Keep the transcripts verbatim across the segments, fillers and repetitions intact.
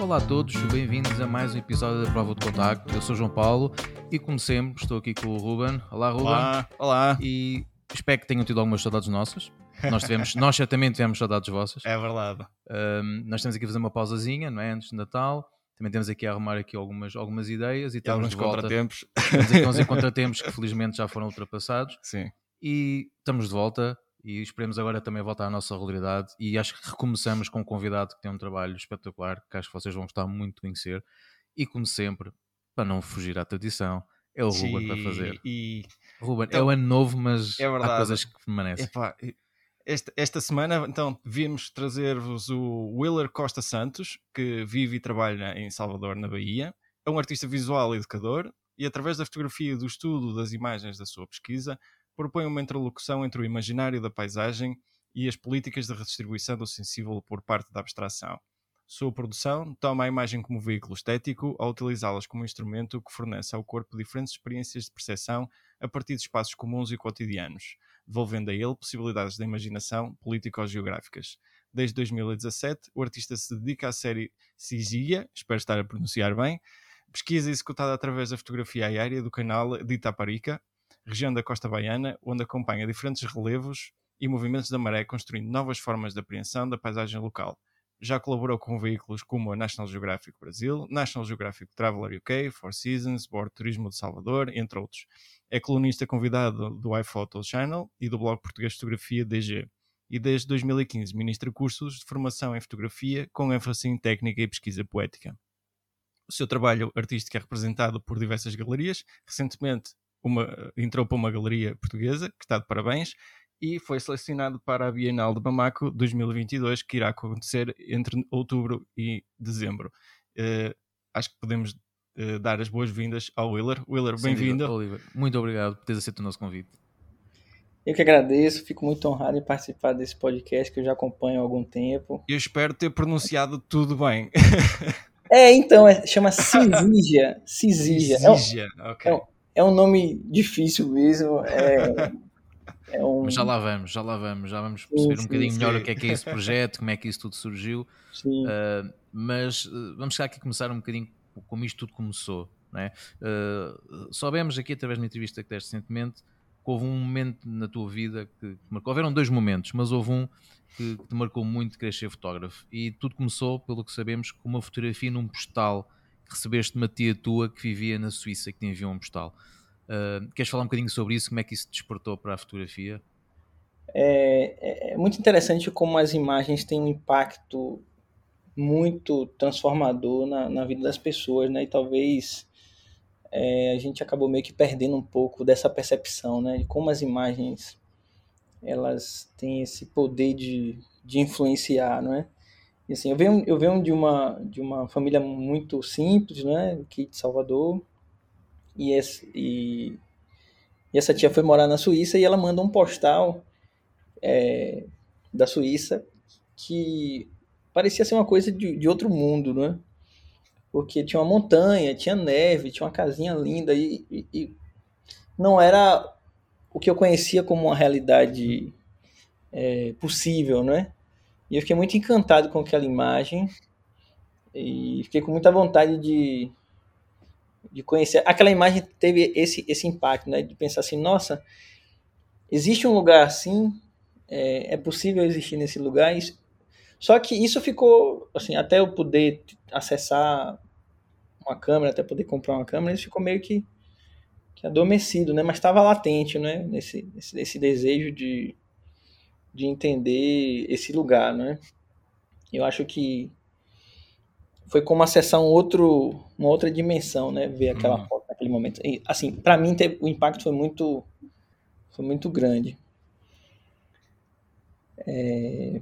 Olá a todos, bem-vindos a mais um episódio da Prova do Contacto. Eu sou João Paulo e, como sempre, estou aqui com o Ruben. Olá, Ruben. Olá, olá. E espero que tenham tido algumas saudades nossas. Nós, tivemos, nós certamente tivemos saudades vossas. É verdade. Um, nós temos aqui a fazer uma pausazinha, não é? Antes de Natal. Também temos aqui a arrumar aqui algumas, algumas ideias e, e estamos de volta. Contratempos. Temos aqui contratempos que felizmente já foram ultrapassados. Sim. E estamos de volta e esperemos agora também voltar à nossa realidade. E acho que recomeçamos com um convidado que tem um trabalho espetacular, que acho que vocês vão gostar muito de conhecer. E como sempre, para não fugir à tradição, é o Ruben para fazer. E... Ruben, então, é o ano novo, mas é há coisas que permanecem. Epá, Esta, esta semana, então, vimos trazer-vos o Willer Costa Santos, que vive e trabalha em Salvador, na Bahia. É um artista visual e educador e, através da fotografia e do estudo das imagens da sua pesquisa, propõe uma interlocução entre o imaginário da paisagem e as políticas de redistribuição do sensível por parte da abstração. Sua produção toma a imagem como veículo estético, ao utilizá-las como instrumento que fornece ao corpo diferentes experiências de percepção a partir de espaços comuns e cotidianos, devolvendo a ele possibilidades de imaginação político-geográficas. Desde dois mil e dezassete, o artista se dedica à série Sizígia, espero estar a pronunciar bem, pesquisa executada através da fotografia aérea do canal de Itaparica, região da costa baiana, onde acompanha diferentes relevos e movimentos da maré, construindo novas formas de apreensão da paisagem local. Já colaborou com veículos como a National Geographic Brasil, National Geographic Traveler U K, Four Seasons, Board Turismo de Salvador, entre outros. É colunista convidado do iPhoto Channel e do blog português de fotografia D G. E desde dois mil e quinze ministra cursos de formação em fotografia com ênfase em técnica e pesquisa poética. O seu trabalho artístico é representado por diversas galerias. Recentemente uma, entrou para uma galeria portuguesa, que está de parabéns, e foi selecionado para a Bienal de Bamako dois mil e vinte e dois, que irá acontecer entre outubro e dezembro. Uh, acho que podemos uh, dar as boas-vindas ao Willer. Willer, bem-vindo. Muito obrigado por ter aceito o nosso convite. Eu que agradeço, fico muito honrado em participar desse podcast que eu já acompanho há algum tempo. Eu espero ter pronunciado tudo bem. É, então, é, chama Sizígia. Sizígia, é um, ok. É um, é um nome difícil mesmo, é... É um... Mas já lá vamos, já lá vamos, já vamos perceber sim, um bocadinho sim, melhor sim. o que é que é esse projeto, como é que isso tudo surgiu. Uh, mas uh, vamos chegar aqui a começar um bocadinho como isto tudo começou, não é? Uh, soubemos aqui, através de uma entrevista que deste recentemente, que houve um momento na tua vida que te marcou. Houveram dois momentos, mas houve um que, que te marcou muito, de querer ser fotógrafo. E tudo começou, pelo que sabemos, com uma fotografia num postal que recebeste de uma tia tua que vivia na Suíça, que te enviou um postal. Uh, queres falar um bocadinho sobre isso? Como é que isso despertou para a fotografia? É, é muito interessante como as imagens têm um impacto muito transformador na, na vida das pessoas, né? E talvez é, a gente acabou meio que perdendo um pouco dessa percepção, né? De como as imagens elas têm esse poder de, de influenciar, não é? E assim, eu venho, eu venho de uma, de uma família muito simples, né? Aqui de Salvador. E, esse, e, e essa tia foi morar na Suíça e ela manda um postal é, da Suíça que parecia ser uma coisa de, de outro mundo, né? Porque tinha uma montanha, tinha neve, tinha uma casinha linda e, e, e não era o que eu conhecia como uma realidade é, possível, né? E eu fiquei muito encantado com aquela imagem e fiquei com muita vontade de... de conhecer. Aquela imagem teve esse, esse impacto, né? De pensar assim, nossa, existe um lugar assim, é, é possível existir nesse lugar. Isso... Só que isso ficou, assim, até eu poder acessar uma câmera, até poder comprar uma câmera, isso ficou meio que, que adormecido, né? Mas estava latente, né? Nesse, esse, esse desejo de, de entender esse lugar, né? Eu acho que foi como acessar um outro, uma outra dimensão, né? Ver aquela hum. foto naquele momento. E, assim, para mim teve, o impacto foi muito, foi muito grande. É...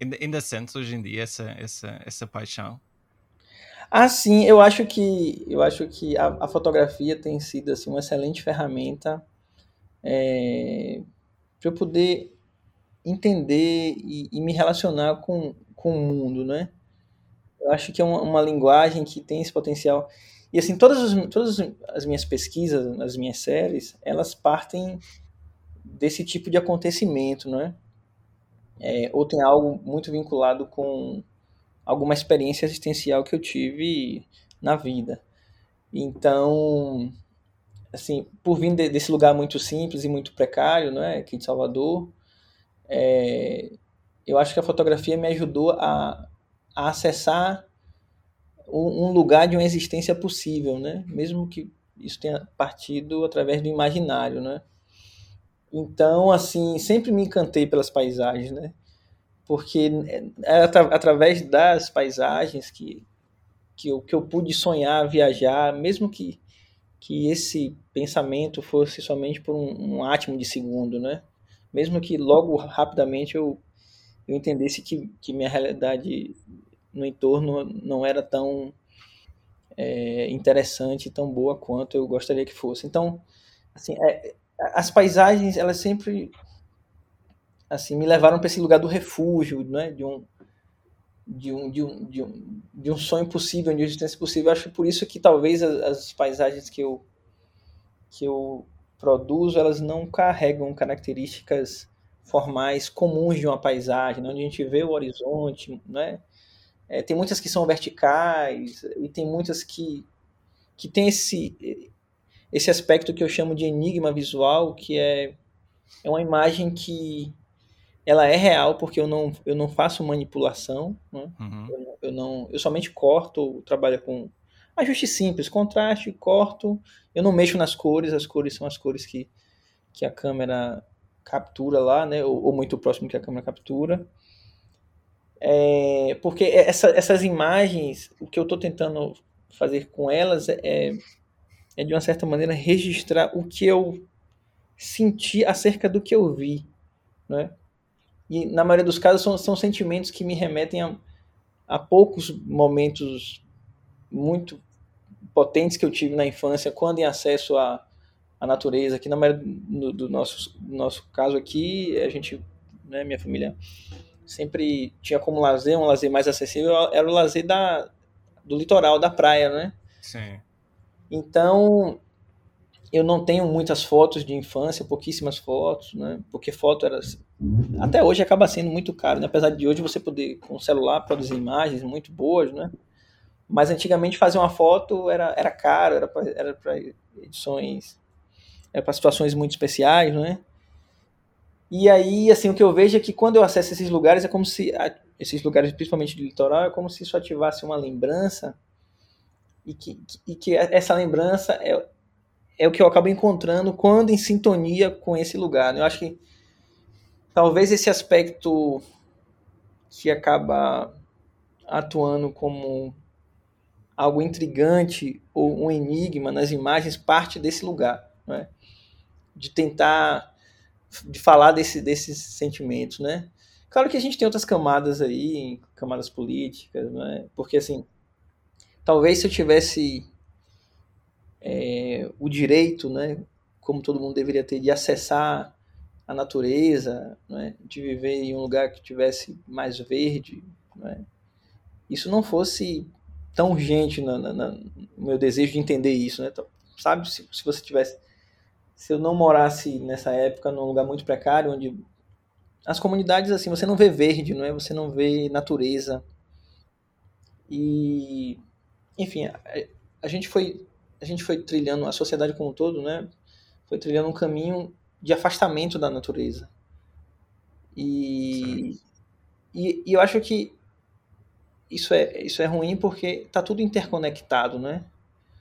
Ainda, ainda sentes hoje em dia essa, essa, essa paixão? Ah, sim. Eu acho que, eu acho que a, a fotografia tem sido assim, uma excelente ferramenta é, para eu poder entender e, e me relacionar com, com o mundo, né? Eu acho que é uma, uma linguagem que tem esse potencial. E, assim, todas as, todas as minhas pesquisas, as minhas séries, elas partem desse tipo de acontecimento, não é? É, ou tem algo muito vinculado com alguma experiência existencial que eu tive na vida. Então, assim, por vir de, desse lugar muito simples e muito precário, né, aqui de Salvador, é, eu acho que a fotografia me ajudou a, a acessar um, um lugar de uma existência possível, né, mesmo que isso tenha partido através do imaginário, né. Então, assim, sempre me encantei pelas paisagens, né, porque é atra, através das paisagens que que eu, que eu pude sonhar, viajar, mesmo que, que esse pensamento fosse somente por um, um átimo de segundo, né? Mesmo que logo, rapidamente, eu, eu entendesse que, que minha realidade no entorno não era tão é, interessante, tão boa quanto eu gostaria que fosse. Então, assim, é, as paisagens, elas sempre assim, me levaram para esse lugar do refúgio, né? De um... De um, de, um, de, um, de um sonho possível, de uma existência possível. Eu acho por isso que talvez as, as paisagens que eu, que eu produzo, elas não carregam características formais comuns de uma paisagem, né? Onde a gente vê o horizonte, né? É, tem muitas que são verticais e tem muitas que, que tem esse, esse aspecto que eu chamo de enigma visual, que é, é uma imagem que ela é real porque eu não, eu não faço manipulação, né? Uhum. eu, eu, não, eu somente corto, trabalho com ajuste simples, contraste, corto, eu não mexo nas cores, as cores são as cores que, que a câmera captura lá, né? ou, ou muito próximo que a câmera captura. É, porque essa, essas imagens, o que eu estou tentando fazer com elas é, é, de uma certa maneira, registrar o que eu senti acerca do que eu vi, né? E, na maioria dos casos, são, são sentimentos que me remetem a, a poucos momentos muito potentes que eu tive na infância, quando em acesso à, à natureza, que na maioria do, do, nosso, do nosso caso aqui, a gente, né, minha família, sempre tinha como lazer, um lazer mais acessível, era o lazer da, do litoral, da praia, né? Sim. Então, eu não tenho muitas fotos de infância, pouquíssimas fotos, né? Porque foto era... até hoje acaba sendo muito caro, né? Apesar de hoje você poder, com o celular, produzir imagens muito boas, né? Mas antigamente fazer uma foto era, era caro, era para era para edições, era para situações muito especiais, né? E aí, assim, o que eu vejo é que quando eu acesso esses lugares, é como se... esses lugares, principalmente do litoral, é como se isso ativasse uma lembrança e que, e que essa lembrança... é é o que eu acabo encontrando quando em sintonia com esse lugar. Eu acho que talvez esse aspecto que acaba atuando como algo intrigante ou um enigma nas imagens parte desse lugar, né? De tentar de falar desse, desses sentimentos, né? Claro que a gente tem outras camadas aí, camadas políticas, né? Porque, assim, talvez se eu tivesse... É, o direito, né, como todo mundo deveria ter, de acessar a natureza, né, de viver em um lugar que tivesse mais verde, né, isso não fosse tão urgente na, na, na, no meu desejo de entender isso, né, então, sabe, se, se você tivesse, se eu não morasse nessa época num lugar muito precário, onde as comunidades, assim, você não vê verde, não é? Você não vê natureza, e, enfim, a, a gente foi a gente foi trilhando, a sociedade como um todo, né, foi trilhando um caminho de afastamento da natureza. E, e, e eu acho que isso é, isso é ruim porque está tudo interconectado, né?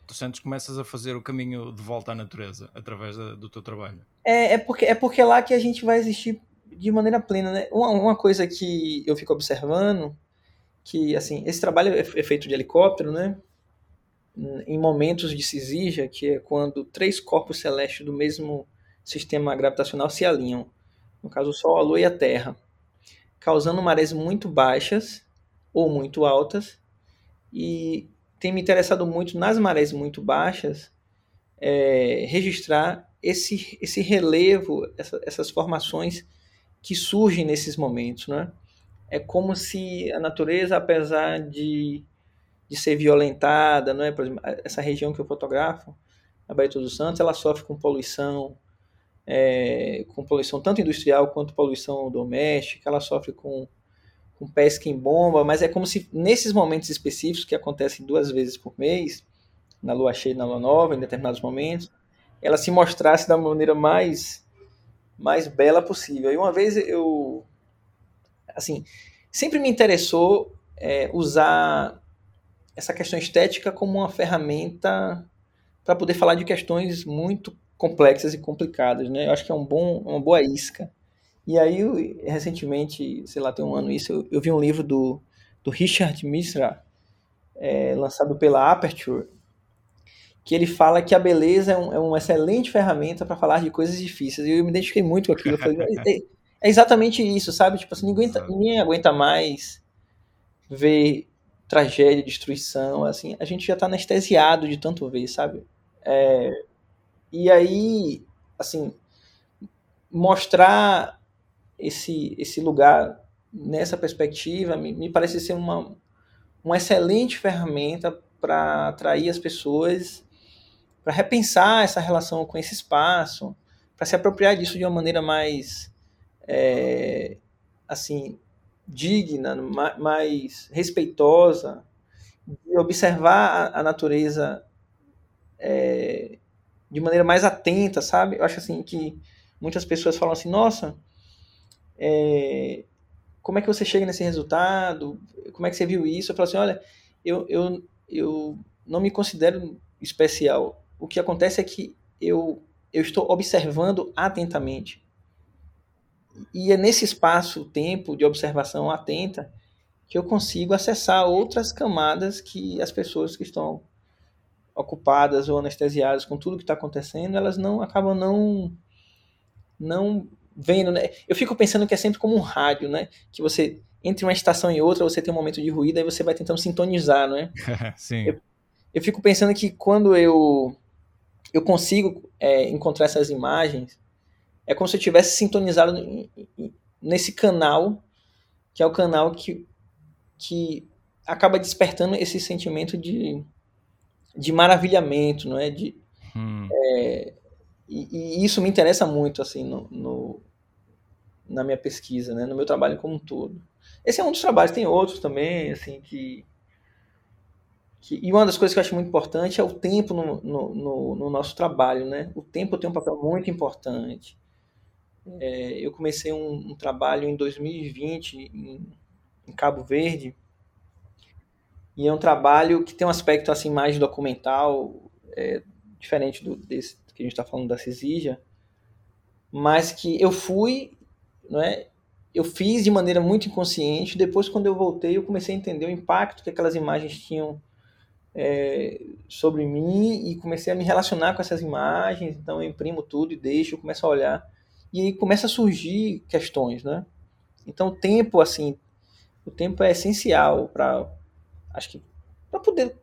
Tu sentes que começas a fazer o caminho de volta à natureza através da, do teu trabalho. É, é, porque, é porque é lá que a gente vai existir de maneira plena, né? Uma, uma coisa que eu fico observando, que, assim, esse trabalho é feito de helicóptero, né? Em momentos de Sizígia, que é quando três corpos celestes do mesmo sistema gravitacional se alinham, no caso o Sol, a Lua e a Terra, causando marés muito baixas ou muito altas, e tem me interessado muito nas marés muito baixas é, registrar esse, esse relevo, essa, essas formações que surgem nesses momentos, né? É como se a natureza, apesar de de ser violentada, não é? Por exemplo, essa região que eu fotografo, a Baía de Todos os Santos, ela sofre com poluição, é, com poluição tanto industrial quanto poluição doméstica, ela sofre com, com pesca em bomba, mas é como se nesses momentos específicos, que acontecem duas vezes por mês, na lua cheia e na lua nova, em determinados momentos, ela se mostrasse da maneira mais, mais bela possível. E uma vez eu... assim, sempre me interessou é, usar essa questão estética como uma ferramenta para poder falar de questões muito complexas e complicadas, né? Eu acho que é um bom, uma boa isca. E aí, eu, recentemente, sei lá, tem um ano isso, eu, eu vi um livro do, do Richard Misrach, é, lançado pela Aperture, que ele fala que a beleza é, um, é uma excelente ferramenta para falar de coisas difíceis. E eu me identifiquei muito com aquilo. Eu falei, é, é exatamente isso, sabe? Tipo assim, ninguém, ninguém aguenta mais ver tragédia, destruição, assim. A gente já está anestesiado de tanto ver, sabe? É, e aí, assim, mostrar esse, esse lugar nessa perspectiva me, me parece ser uma, uma excelente ferramenta para atrair as pessoas, para repensar essa relação com esse espaço, para se apropriar disso de uma maneira mais, é, assim, digna, mais respeitosa, de observar a, a natureza é, de maneira mais atenta, sabe? Eu acho assim que muitas pessoas falam assim, nossa, é, como é que você chega nesse resultado? Como é que você viu isso? Eu falo assim, olha, eu, eu, eu não me considero especial. O que acontece é que eu, eu estou observando atentamente. E é nesse espaço-tempo de observação atenta que eu consigo acessar outras camadas que as pessoas que estão ocupadas ou anestesiadas com tudo que está acontecendo, elas não acabam não, não vendo, né? Eu fico pensando que é sempre como um rádio, né? Que você, entre uma estação e outra, você tem um momento de ruído, aí você vai tentando sintonizar, não é? Sim. Eu, eu fico pensando que quando eu, eu consigo é, encontrar essas imagens, é como se eu tivesse sintonizado nesse canal, que é o canal que, que acaba despertando esse sentimento de, de maravilhamento, não é? De, hum. é e, e isso me interessa muito, assim, no, no, na minha pesquisa, né? No meu trabalho como um todo. Esse é um dos trabalhos, tem outros também, assim, que... Que, e uma das coisas que eu acho muito importante é o tempo no, no, no, no nosso trabalho, né? O tempo tem um papel muito importante. É, eu comecei um, um trabalho em dois mil e vinte em, em Cabo Verde, e é um trabalho que tem um aspecto assim, mais documental, é, diferente do desse que a gente está falando da Sizígia, mas que eu fui, não é? Eu fiz de maneira muito inconsciente, depois quando eu voltei eu comecei a entender o impacto que aquelas imagens tinham É, sobre mim e comecei a me relacionar com essas imagens. Então eu imprimo tudo e deixo, eu começo a olhar e aí começa a surgir questões, né? Então o tempo, assim, o tempo é essencial para, acho que, para poder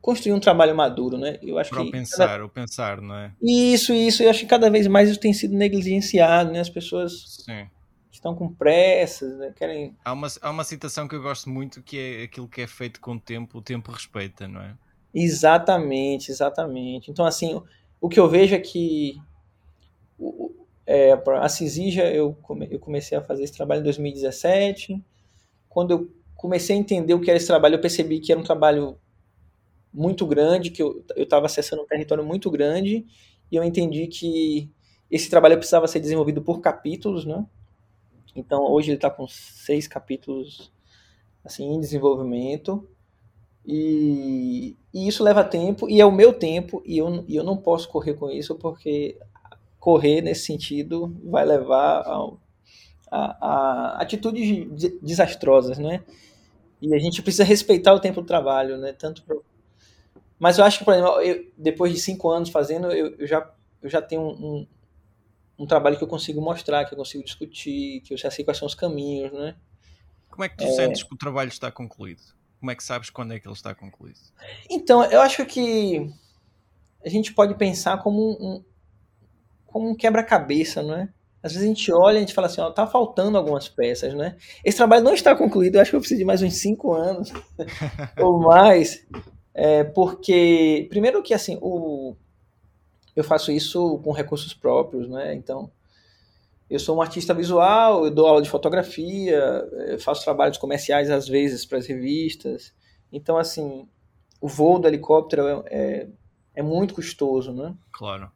construir um trabalho maduro, né? Eu acho pra que pensar, cada... ou pensar, não é? Isso, isso. Eu acho que cada vez mais isso tem sido negligenciado, né? As pessoas Sim. estão com pressas, né? Querem... Há uma, há uma citação que eu gosto muito, que é aquilo que é feito com o tempo, o tempo respeita, não é? Exatamente, exatamente. Então, assim, o, o que eu vejo é que o, é, a Sizígia, eu, come, eu comecei a fazer esse trabalho em dois mil e dezessete. Quando eu comecei a entender o que era esse trabalho, eu percebi que era um trabalho muito grande, que eu estava acessando um território muito grande, e eu entendi que esse trabalho precisava ser desenvolvido por capítulos, né? Então, hoje ele está com seis capítulos assim, em desenvolvimento. E, e isso leva tempo, e é o meu tempo, e eu, e eu não posso correr com isso, porque correr nesse sentido vai levar a, a, a atitudes desastrosas, né? E a gente precisa respeitar o tempo do trabalho, né? Tanto pro... Mas eu acho que, por exemplo, eu, depois de cinco anos fazendo, eu, eu, já, eu já tenho um... um um trabalho que eu consigo mostrar, que eu consigo discutir, que eu já sei quais são os caminhos, né? Como é que tu é... sentes que o trabalho está concluído? Como é que sabes quando é que ele está concluído? Então, eu acho que a gente pode pensar como um, como um quebra-cabeça, não é? Às vezes a gente olha e a gente fala assim, ó, tá faltando algumas peças, né? Esse trabalho não está concluído, eu acho que eu preciso de mais uns cinco anos ou mais, é, porque, primeiro que, assim, o... eu faço isso com recursos próprios, né? Então, Eu sou um artista visual, eu dou aula de fotografia, faço trabalhos comerciais às vezes para as revistas. Então, assim, o voo do helicóptero é, é, é muito custoso, né? Claro.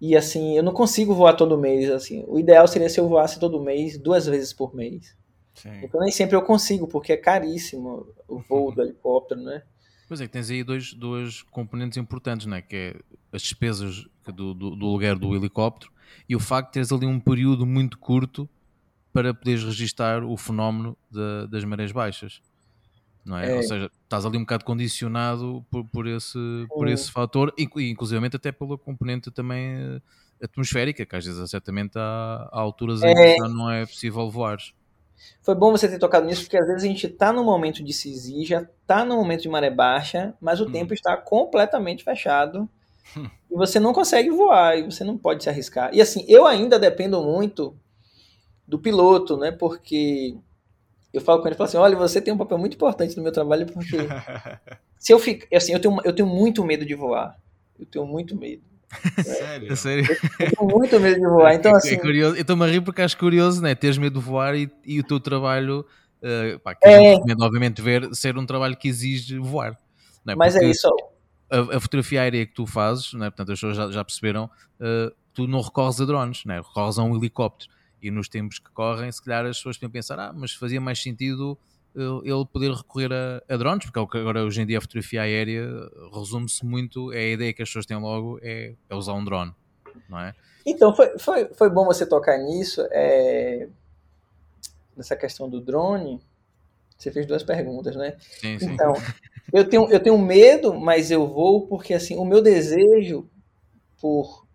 E, assim, eu não consigo voar todo mês, assim. O ideal seria se eu voasse todo mês, duas vezes por mês. Sim. Então, nem sempre eu consigo, porque é caríssimo o voo uhum. do helicóptero, né? Pois é, que tens aí dois, dois componentes importantes, né? Que é as despesas do, do, do aluguer do helicóptero e o facto de teres ali um período muito curto para poderes registar o fenómeno de, das marés baixas, não é? É? Ou seja, estás ali um bocado condicionado por, por, esse, por esse fator, e inclusive até pela componente também atmosférica, que às vezes certamente há, há alturas em que é. não é possível voar. Foi bom você ter tocado nisso, porque às vezes a gente está no momento de Sizígia, está no momento de maré baixa, mas o hum. tempo está completamente fechado hum. e você não consegue voar e você não pode se arriscar. E assim, eu ainda dependo muito do piloto, né? Porque eu falo com ele e falo assim, olha, você tem um papel muito importante no meu trabalho, porque se eu fico, assim, eu tenho, eu tenho muito medo de voar, eu tenho muito medo. Sério? É, sério? Eu tenho muito medo de voar, então assim... É curioso. Eu estou-me a rir porque acho curioso, né? Teres medo de voar e, e o teu trabalho, uh, pá, que é... eu recomendo obviamente ver, ser um trabalho que exige voar. Não é? Mas porque é isso. A, a fotografia aérea que tu fazes, não é? Portanto, as pessoas já, já perceberam, uh, tu não recorres a drones, não é? Recorres a um helicóptero. E nos tempos que correm, se calhar as pessoas têm a pensar, ah, mas fazia mais sentido ele poder recorrer a, a drones, porque é o que agora hoje em dia a fotografia aérea resume-se muito, é a ideia que as pessoas têm logo é, é usar um drone, não é? Então, foi, foi, foi bom você tocar nisso, é, nessa questão do drone, você fez duas perguntas, né? Sim, sim. Então, eu tenho, eu tenho medo, mas eu vou, porque assim, o meu desejo por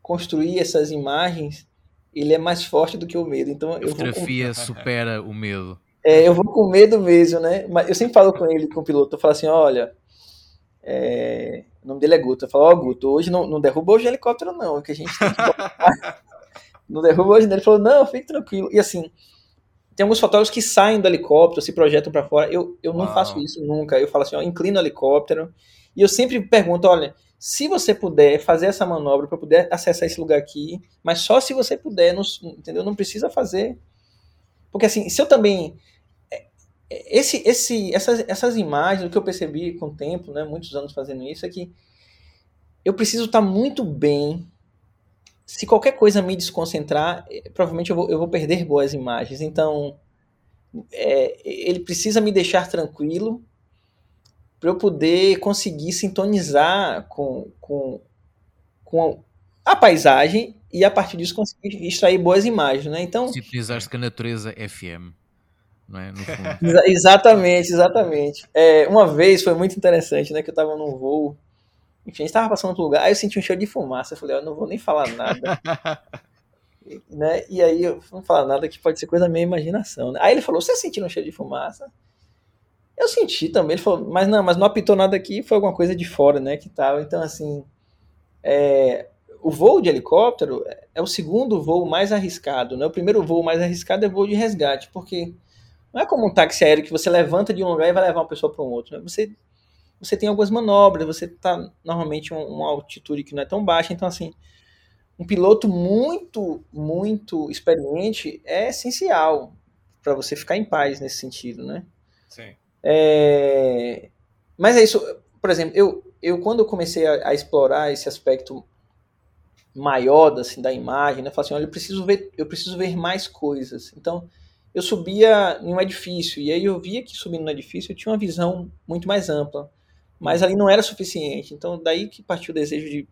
construir essas imagens, ele é mais forte do que o medo, então... A eu fotografia vou com... supera o medo. É, eu vou com medo mesmo, né? Mas eu sempre falo com ele, com o piloto, eu falo assim, olha, é... o nome dele é Guto, eu falo, ó, oh, Guto, hoje não, não derruba hoje o helicóptero não, que a gente tem que botar. Não derruba hoje não, ele falou, não, fique tranquilo. E assim, tem alguns fotógrafos que saem do helicóptero, se projetam para fora, eu, eu não Uau. faço isso nunca, eu falo assim, ó, inclino o helicóptero, e eu sempre pergunto, olha... Se você puder fazer essa manobra para poder acessar esse lugar aqui, mas só se você puder, não, entendeu? Não precisa fazer. Porque assim, se eu também... Esse, esse, essas, essas imagens, o que eu percebi com o tempo, né, muitos anos fazendo isso, é que eu preciso estar muito bem. Se qualquer coisa me desconcentrar, provavelmente eu vou, eu vou perder boas imagens. Então, é, ele precisa me deixar tranquilo, para eu poder conseguir sintonizar com, com, com a paisagem e, a partir disso, conseguir extrair boas imagens, né? Então... Sintonizaste com a natureza F M, não é? No fundo. Ex- exatamente, exatamente. É, uma vez foi muito interessante, né? Que eu estava num voo, enfim, a gente estava passando por um lugar, aí eu senti um cheiro de fumaça, eu falei, eu não vou nem falar nada, né? E aí, eu não falar nada que pode ser coisa da minha imaginação, né? Aí ele falou, você sentiu um cheiro de fumaça? Eu senti também, ele falou, mas não, mas não apitou nada aqui, foi alguma coisa de fora, né, que tal, então assim, é, o voo de helicóptero é o segundo voo mais arriscado, né, o primeiro voo mais arriscado é voo de resgate, porque não é como um táxi aéreo que você levanta de um lugar e vai levar uma pessoa para um outro, né? você, você tem algumas manobras, você está normalmente em uma altitude que não é tão baixa, então assim, um piloto muito, muito experiente é essencial para você ficar em paz nesse sentido, né. Sim. É... Mas é isso, por exemplo, eu, eu quando eu comecei a, a explorar esse aspecto maior assim, da imagem, né, eu falei assim, olha, eu preciso ver, eu preciso ver mais coisas. Então, eu subia em um edifício, e aí eu via que subindo no edifício eu tinha uma visão muito mais ampla, mas ali não era suficiente. Então, daí que partiu o desejo de,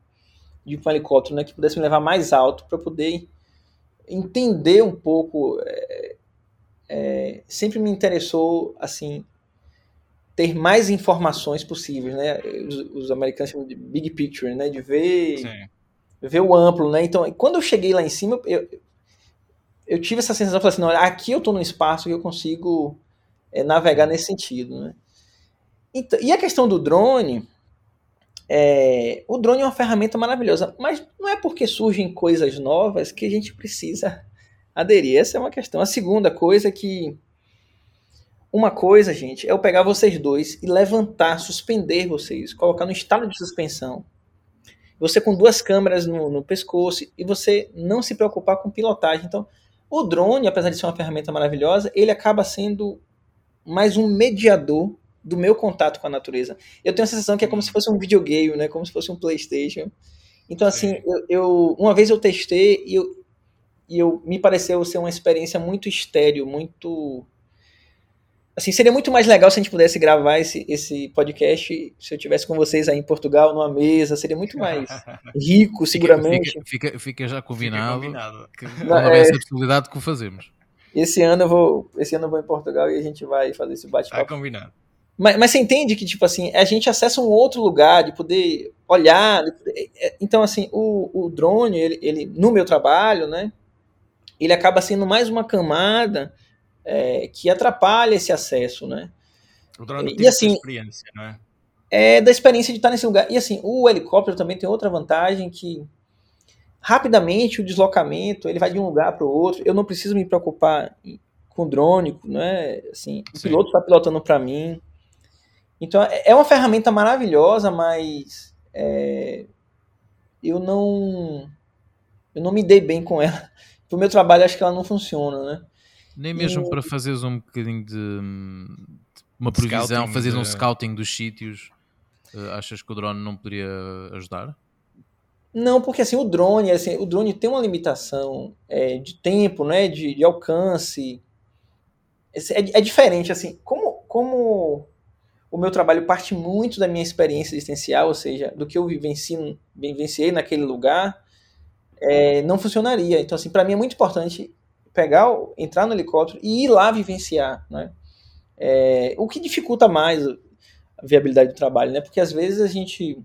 de ir para um helicóptero, né, que pudesse me levar mais alto para poder entender um pouco. É, é, sempre me interessou, assim... ter mais informações possíveis, né? Os, os americanos chamam de big picture, né? De ver, Sim. ver o amplo, né? Então, quando eu cheguei lá em cima, eu, eu tive essa sensação, falei assim, não, aqui eu estou num espaço que eu consigo é, navegar nesse sentido, né? Então, e a questão do drone, é, o drone é uma ferramenta maravilhosa, mas não é porque surgem coisas novas que a gente precisa aderir. Essa é uma questão. A segunda coisa é que Uma coisa, gente, é eu pegar vocês dois e levantar, suspender vocês, colocar no estado de suspensão você com duas câmeras no, no pescoço e você não se preocupar com pilotagem. Então, o drone, apesar de ser uma ferramenta maravilhosa, ele acaba sendo mais um mediador do meu contato com a natureza. Eu tenho a sensação que é como se fosse um videogame, né? Como se fosse um PlayStation. Então, assim, eu, eu, uma vez eu testei e eu, e eu, me pareceu ser uma experiência muito estéril, muito... Assim, seria muito mais legal se a gente pudesse gravar esse, esse podcast, se eu estivesse com vocês aí em Portugal, numa mesa, seria muito mais rico, seguramente. Fica, fica, fica já combinado, fica combinado. Que não é essa possibilidade que o fazemos. Esse ano, eu vou, esse ano eu vou em Portugal e a gente vai fazer esse bate-papo. Está combinado. Mas, mas você entende que, tipo assim, a gente acessa um outro lugar de poder olhar. De poder... Então, assim, o, o drone, ele, ele, no meu trabalho, né, ele acaba sendo mais uma camada É, que atrapalha esse acesso, né? O drone tem essa experiência, não é? É da experiência de estar nesse lugar. E assim, o helicóptero também tem outra vantagem que rapidamente o deslocamento, ele vai de um lugar para o outro. Eu não preciso me preocupar com o drone, né? Assim, o piloto está pilotando para mim. Então é uma ferramenta maravilhosa, mas é, eu não eu não me dei bem com ela. Pro meu trabalho acho que ela não funciona, né? Nem mesmo e... para fazeres um bocadinho de, de uma previsão, scouting, fazeres de... um scouting dos sítios, achas que o drone não poderia ajudar? Não, porque assim, o drone, assim, o drone tem uma limitação é, de tempo, né, de, de alcance. É, é diferente, assim, como, como o meu trabalho parte muito da minha experiência existencial, ou seja, do que eu vivencio, vivenciei naquele lugar, é, não funcionaria. Então, assim, para mim é muito importante pegar, entrar no helicóptero e ir lá vivenciar, né? É, o que dificulta mais a viabilidade do trabalho, né? Porque às vezes a gente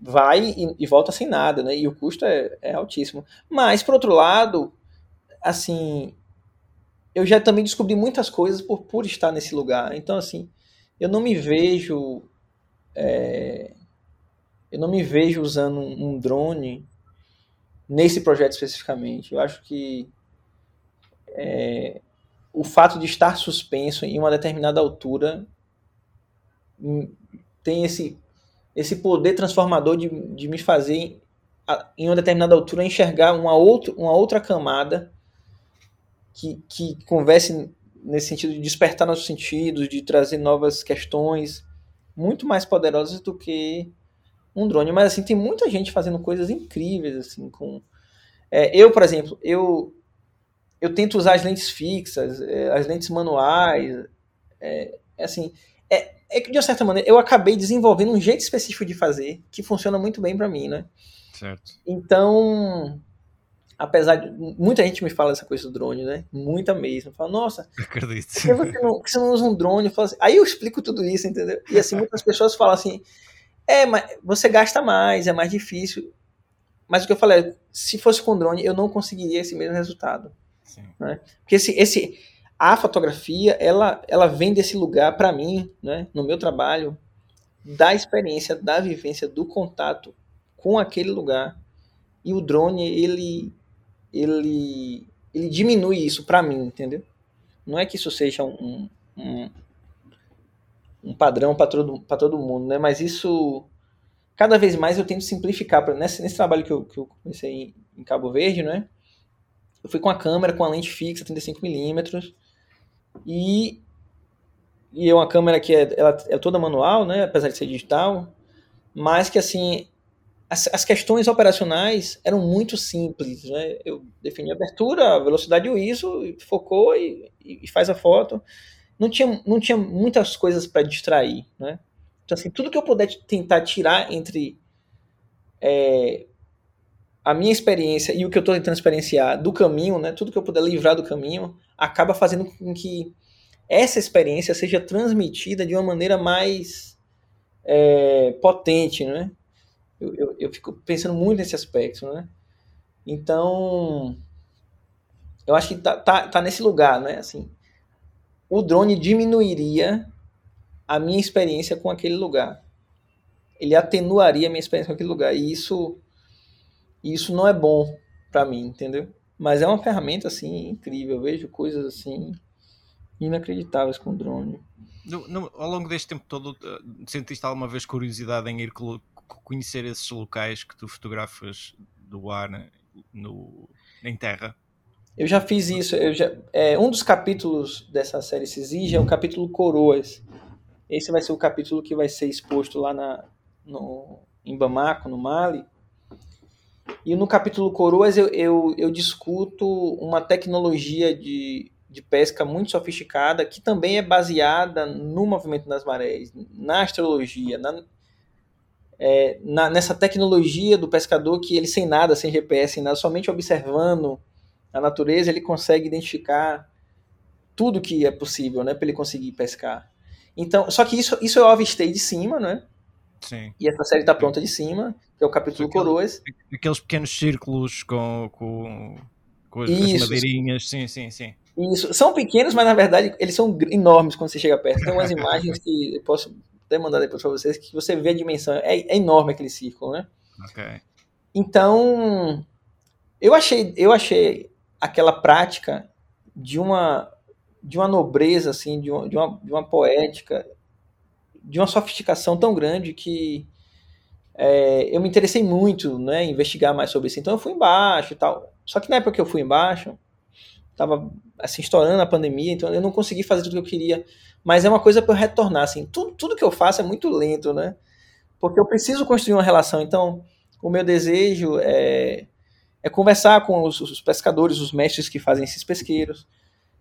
vai e, e volta sem nada, né? E o custo é, é altíssimo. Mas, por outro lado, assim, eu já também descobri muitas coisas por, por estar nesse lugar. Então, assim, eu não me vejo... É, eu não me vejo usando um, um drone... nesse projeto especificamente. Eu acho que é, o fato de estar suspenso em uma determinada altura tem esse, esse poder transformador de, de me fazer, em uma determinada altura, enxergar uma, outro, uma outra camada que, que converse nesse sentido de despertar nossos sentidos, de trazer novas questões, muito mais poderosas do que... um drone, mas assim, tem muita gente fazendo coisas incríveis, assim, com... É, eu, por exemplo, eu, eu tento usar as lentes fixas, é, as lentes manuais, é, assim, é, é que de uma certa maneira eu acabei desenvolvendo um jeito específico de fazer, que funciona muito bem pra mim, né? Certo. Então, apesar de... muita gente me fala essa coisa do drone, né? Muita mesmo. Fala, nossa, acredito. Por que você não, você não usa um drone? Eu falo assim, aí eu explico tudo isso, entendeu? E assim, muitas pessoas falam assim, é, mas você gasta mais, é mais difícil. Mas o que eu falei, se fosse com drone, eu não conseguiria esse mesmo resultado. Sim. Né? Porque esse, esse, a fotografia, ela, ela vem desse lugar, para mim, né, no meu trabalho, da experiência, da vivência, do contato com aquele lugar. E o drone, ele, ele, ele diminui isso para mim, entendeu? Não é que isso seja um... um um padrão para todo, para todo mundo, né? Mas isso, cada vez mais eu tento simplificar. Pra, nesse, nesse trabalho que eu, que eu comecei em, em Cabo Verde, né? Eu fui com a câmera, com a lente fixa, trinta e cinco milímetros, e, e é uma câmera que é, ela, é toda manual, né? Apesar de ser digital, mas que, assim, as, as questões operacionais eram muito simples, né? Eu defini a abertura, a velocidade e o I S O, focou e, e faz a foto. Não tinha, não tinha muitas coisas para distrair, né? Então, assim, tudo que eu puder tentar tirar entre é, a minha experiência e o que eu estou tentando experienciar do caminho, né? Tudo que eu puder livrar do caminho acaba fazendo com que essa experiência seja transmitida de uma maneira mais é, potente, né? Eu, eu, eu fico pensando muito nesse aspecto, né? Então, eu acho que tá, tá, tá nesse lugar, né? Assim, o drone diminuiria a minha experiência com aquele lugar. Ele atenuaria a minha experiência com aquele lugar. E isso, isso não é bom para mim, entendeu? Mas é uma ferramenta, assim, incrível. Eu vejo coisas, assim, inacreditáveis com o drone. No, no, ao longo deste tempo todo, sentiste alguma vez curiosidade em ir conhecer esses locais que tu fotografas do ar no, em terra? Eu já fiz isso. Eu já, é, um dos capítulos dessa série Sizígia é o capítulo Coroas. Esse vai ser o capítulo que vai ser exposto lá na, no, em Bamako, no Mali. E no capítulo Coroas eu, eu, eu discuto uma tecnologia de, de pesca muito sofisticada que também é baseada no movimento das marés, na astrologia, na, é, na, nessa tecnologia do pescador que ele sem nada, sem G P S, sem nada, somente observando a natureza, ele consegue identificar tudo que é possível, né, para ele conseguir pescar. Então, só que isso, isso eu avistei de cima, né? Sim. E essa série está pronta de cima, que é o capítulo Aquele, Coroas. Aqueles pequenos círculos com, com, com as, as madeirinhas, sim, sim, sim. Isso. São pequenos, mas na verdade eles são enormes quando você chega perto. Tem umas imagens que eu posso até mandar depois para vocês, que você vê a dimensão. É, é enorme aquele círculo, né? Ok. Então, eu achei, eu achei aquela prática de uma... de uma nobreza, assim, de uma, de, uma, de uma poética, de uma sofisticação tão grande que é, eu me interessei muito, né, em investigar mais sobre isso. Então eu fui embaixo e tal. Só que na época que eu fui embaixo, estava assim, estourando a pandemia, então eu não consegui fazer tudo o que eu queria. Mas é uma coisa para eu retornar, assim. Tudo, tudo que eu faço é muito lento, né? Porque eu preciso construir uma relação. Então o meu desejo é, é conversar com os, os pescadores, os mestres que fazem esses pesqueiros.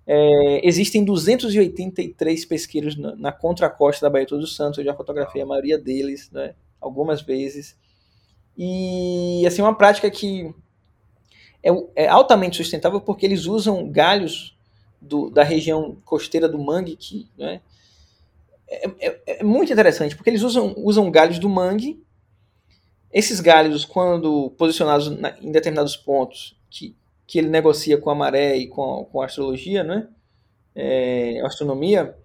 É, existem duzentos e oitenta e três pesqueiros na, na contracosta da Baía de Todos os Santos. Eu já fotografei a maioria deles, né, algumas vezes. E assim, uma prática que é, é altamente sustentável, porque eles usam galhos do, da região costeira do mangue, que, né, é, é, é muito interessante, porque eles usam, usam galhos do mangue. Esses galhos, quando posicionados na, em determinados pontos que que ele negocia com a maré e com, com a astrologia, né? É, astronomia,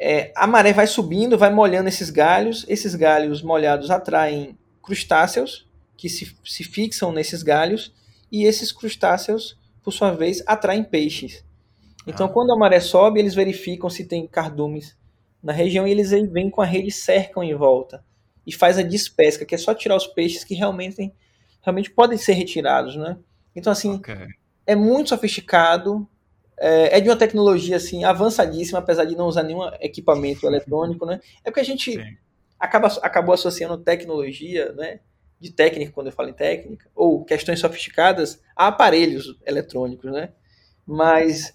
é, a maré vai subindo, vai molhando esses galhos, esses galhos molhados atraem crustáceos que se, se fixam nesses galhos, e esses crustáceos, por sua vez, atraem peixes. Então, ah. quando a maré sobe, eles verificam se tem cardumes na região, e eles aí vêm com a rede e cercam em volta, e faz a despesca, que é só tirar os peixes que realmente, realmente podem ser retirados, né? Então, assim, okay. é muito sofisticado, é, é de uma tecnologia, assim, avançadíssima, apesar de não usar nenhum equipamento eletrônico, né? É porque a gente acaba, acabou associando tecnologia, né, de técnica, quando eu falo em técnica, ou questões sofisticadas a aparelhos eletrônicos, né? Mas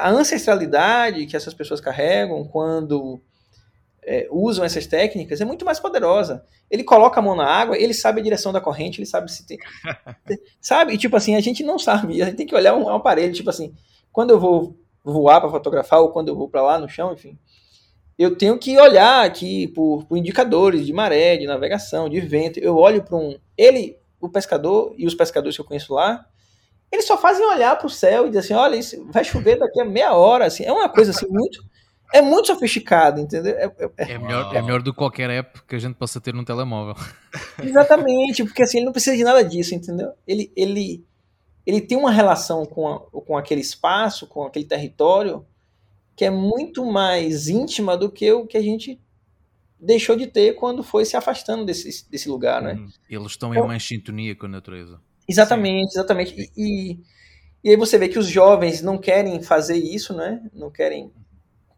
a ancestralidade que essas pessoas carregam quando é, usam essas técnicas é muito mais poderosa. Ele coloca a mão na água, ele sabe a direção da corrente, ele sabe se tem... sabe? E, tipo assim, a gente não sabe. A gente tem que olhar um, um aparelho, tipo assim, quando eu vou voar para fotografar, ou quando eu vou para lá no chão, enfim, eu tenho que olhar aqui por, por indicadores de maré, de navegação, de vento. Eu olho para um... Ele, o pescador, e os pescadores que eu conheço lá, eles só fazem olhar para o céu e dizer assim, olha, isso vai chover daqui a meia hora, assim. É uma coisa, assim, muito... É muito sofisticado, entendeu? É, é... É, melhor, é melhor do que qualquer app que a gente possa ter num telemóvel. Exatamente, porque assim, ele não precisa de nada disso, entendeu? Ele, ele, ele tem uma relação com, a, com aquele espaço, com aquele território, que é muito mais íntima do que o que a gente deixou de ter quando foi se afastando desse, desse lugar, né? Hum, eles estão então, em mais sintonia com a natureza. Exatamente, Sim. exatamente. E, e, e aí você vê que os jovens não querem fazer isso, né? Não querem...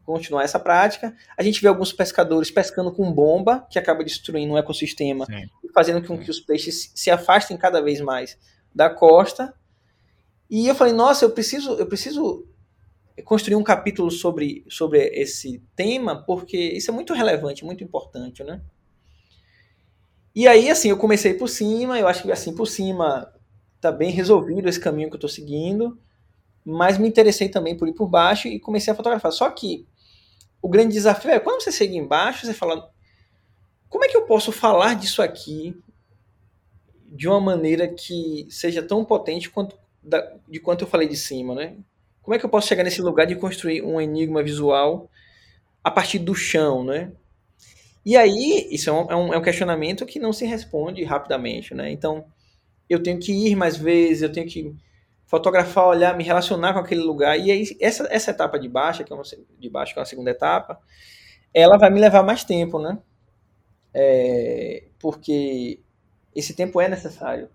continuar essa prática. A gente vê alguns pescadores pescando com bomba, que acaba destruindo um ecossistema, Sim. fazendo com que os peixes se afastem cada vez mais da costa. E eu falei, nossa, eu preciso, eu preciso construir um capítulo sobre, sobre esse tema, porque isso é muito relevante, muito importante, né? E aí, assim, eu comecei por cima, eu acho que assim, por cima tá bem resolvido esse caminho que eu tô seguindo, mas me interessei também por ir por baixo e comecei a fotografar. Só que o grande desafio é, quando você chega embaixo, você fala, como é que eu posso falar disso aqui de uma maneira que seja tão potente quanto da, de quanto eu falei de cima, né? Como é que eu posso chegar nesse lugar de construir um enigma visual a partir do chão, né? E aí, isso é um, é um, é um questionamento que não se responde rapidamente, né? Então, eu tenho que ir mais vezes, eu tenho que fotografar, olhar, me relacionar com aquele lugar. E aí, essa, essa etapa de baixa, que é uma, de baixo, que é uma segunda etapa, ela vai me levar mais tempo, né? É, porque esse tempo é necessário.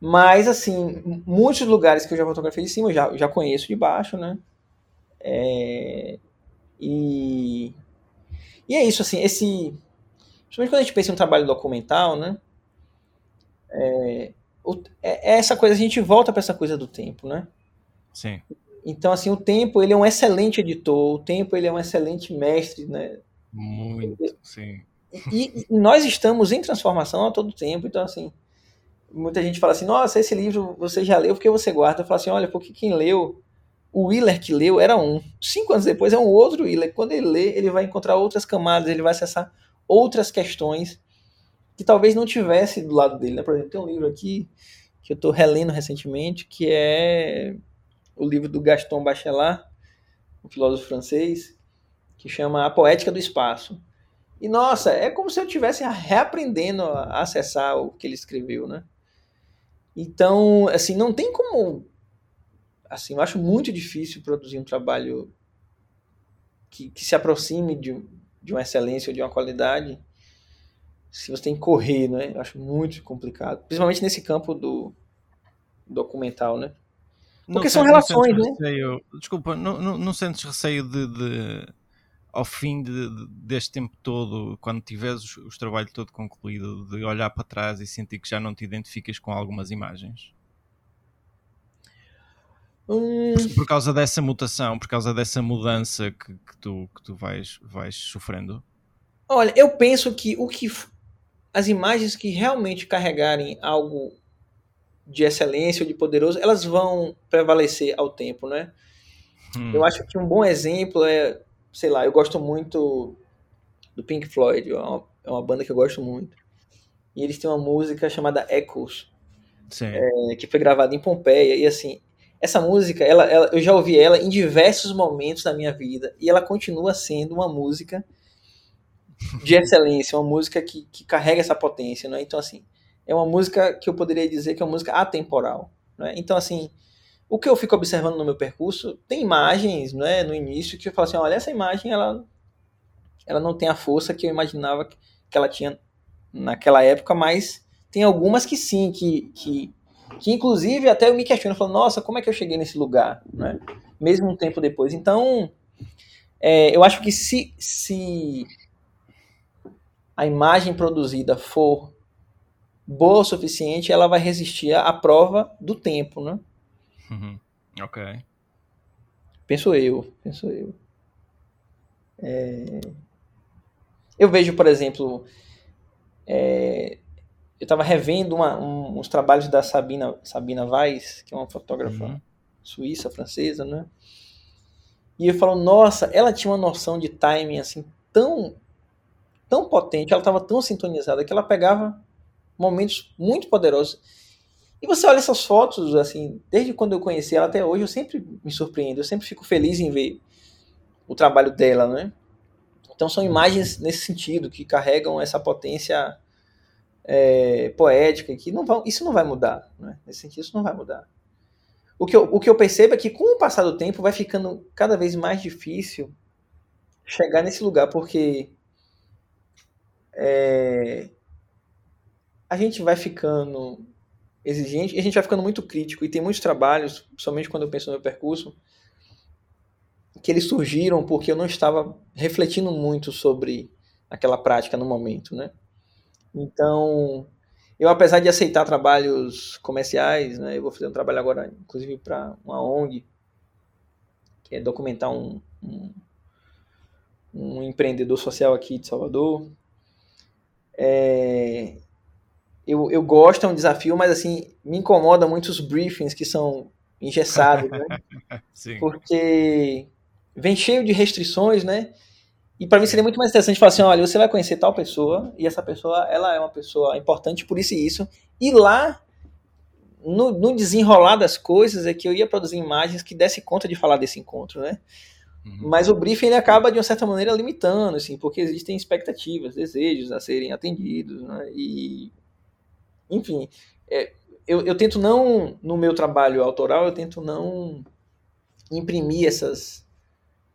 Mas, assim, muitos lugares que eu já fotografei de cima, eu já, já conheço de baixo, né? É, e, e é isso, assim, esse... Principalmente quando a gente pensa em um trabalho documental, né? É, é essa coisa, a gente volta para essa coisa do tempo, né? Sim. Então, assim, o tempo, ele é um excelente editor, o tempo, ele é um excelente mestre, né? Muito, e, sim. E, e nós estamos em transformação a todo tempo, então, assim, muita gente fala assim, nossa, esse livro você já leu, porque você guarda? Eu falo assim, olha, porque quem leu, o Willer que leu era um. Cinco anos depois é um outro Willer. Quando ele lê, ele vai encontrar outras camadas, ele vai acessar outras questões que talvez não tivesse do lado dele, né? Por exemplo, tem um livro aqui que eu estou relendo recentemente, que é o livro do Gaston Bachelard, um filósofo francês, que chama A Poética do Espaço. E, nossa, é como se eu estivesse reaprendendo a acessar o que ele escreveu, né? Então, assim, não tem como... Assim, eu acho muito difícil produzir um trabalho que, que se aproxime de, de uma excelência ou de uma qualidade se você tem que correr, né? Eu acho muito complicado. Principalmente nesse campo do documental, né? Porque não, são relações, né? Receio, desculpa, não, não, não sentes receio de, de ao fim de, de, deste tempo todo, quando tiveres o, o trabalho todo concluído, de olhar para trás e sentir que já não te identificas com algumas imagens? Hum... Por, por causa dessa mutação, por causa dessa mudança que, que tu, que tu vais, vais sofrendo? Olha, eu penso que o que... As imagens que realmente carregarem algo de excelência ou de poderoso, elas vão prevalecer ao tempo, né? Hum. Eu acho que um bom exemplo é, sei lá, eu gosto muito do Pink Floyd, é uma, é uma banda que eu gosto muito. E eles têm uma música chamada Echoes, é, que foi gravada em Pompeia. E assim, essa música, ela, ela, eu já ouvi ela em diversos momentos da minha vida e ela continua sendo uma música de excelência, uma música que, que carrega essa potência, né? Então, assim, é uma música que eu poderia dizer que é uma música atemporal, né? Então, assim, o que eu fico observando no meu percurso, tem imagens, né, no início que eu falo assim, olha, essa imagem, ela, ela não tem a força que eu imaginava que ela tinha naquela época, mas tem algumas que sim, que, que, que inclusive até eu me questiono, eu falo, nossa, como é que eu cheguei nesse lugar, né? Mesmo um tempo depois. Então, é, eu acho que se, se a imagem produzida for boa o suficiente, ela vai resistir à prova do tempo, né? Uhum. Ok. Penso eu, penso eu. É... Eu vejo, por exemplo, é... eu estava revendo uma, um, uns trabalhos da Sabina, Sabina Weiss, que é uma fotógrafa uhum. suíça, francesa, né? E eu falo, nossa, ela tinha uma noção de timing assim tão, tão potente, ela estava tão sintonizada que ela pegava momentos muito poderosos. E você olha essas fotos, assim, desde quando eu conheci ela até hoje, eu sempre me surpreendo, eu sempre fico feliz em ver o trabalho dela, né? Então são imagens nesse sentido, que carregam essa potência é, poética, que não vai, isso não vai mudar, né? Nesse sentido, isso não vai mudar. O que, eu, o que eu percebo é que com o passar do tempo vai ficando cada vez mais difícil chegar nesse lugar, porque... É, a gente vai ficando exigente e a gente vai ficando muito crítico. E tem muitos trabalhos, somente quando eu penso no meu percurso, que eles surgiram porque eu não estava refletindo muito sobre aquela prática no momento, né? Então, eu, apesar de aceitar trabalhos comerciais, né, eu vou fazer um trabalho agora, inclusive, para uma O N G, que é documentar um, um, um empreendedor social aqui de Salvador. É... Eu, eu gosto, é um desafio, mas assim, me incomoda muito os briefings que são engessados, né? Sim. Porque vem cheio de restrições, né? E para mim seria muito mais interessante falar assim, olha, você vai conhecer tal pessoa, e essa pessoa, ela é uma pessoa importante por isso e isso, e lá, no, no desenrolar das coisas, é que eu ia produzir imagens que desse conta de falar desse encontro, né? Uhum. Mas o briefing, ele acaba, de uma certa maneira, limitando, assim, porque existem expectativas, desejos a serem atendidos, né? E... Enfim, é, eu, eu tento não, no meu trabalho autoral, eu tento não imprimir essas,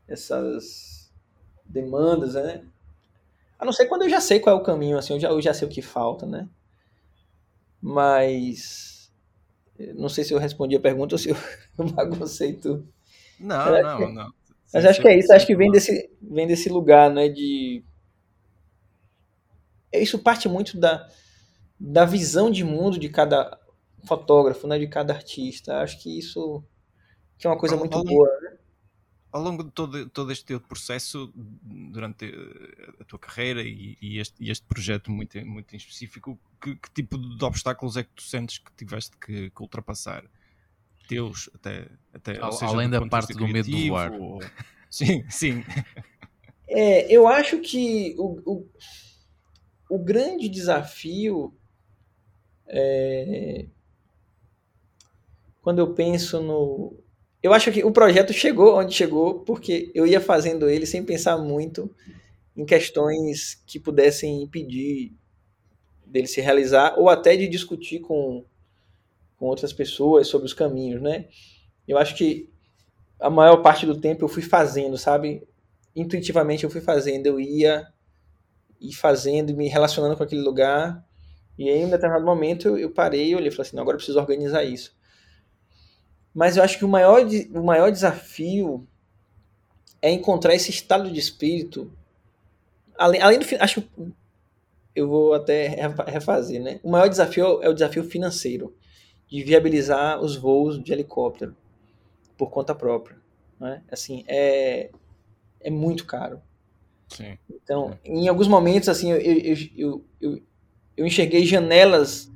essas demandas, né? A não ser quando eu já sei qual é o caminho, assim, eu já, eu já sei o que falta, né? Mas não sei se eu respondi a pergunta ou se eu, eu baguncei tudo. Não, Será não, que... não. Mas acho que é isso, acho que vem desse, vem desse lugar, né, de... Isso parte muito da, da visão de mundo de cada fotógrafo, né, de cada artista. Acho que isso que é uma coisa ao, muito ao longo, boa, né? Ao longo de todo, todo este teu processo, durante a tua carreira e, e, este, e este projeto muito, muito em específico, que, que tipo de obstáculos é que tu sentes que tiveste que, que ultrapassar? Teus, até, até ao, seja, além da parte do medo do voar. Ou... Sim, sim. É, eu acho que o, o, o grande desafio é... quando eu penso no... Eu acho que o projeto chegou onde chegou porque eu ia fazendo ele sem pensar muito em questões que pudessem impedir dele se realizar ou até de discutir com com outras pessoas sobre os caminhos, né? Eu acho que a maior parte do tempo eu fui fazendo, sabe? Intuitivamente eu fui fazendo, eu ia e fazendo, me relacionando com aquele lugar, e aí em um determinado momento eu, eu parei e olhei e falei assim, não, agora eu preciso organizar isso. Mas eu acho que o maior, o maior desafio é encontrar esse estado de espírito, além, além do... Acho que eu vou até refazer, né? O maior desafio é o desafio financeiro, de viabilizar os voos de helicóptero por conta própria, né? Assim, é, é muito caro. Sim. Então, é. Em alguns momentos, assim, eu, eu, eu, eu, eu enxerguei janelas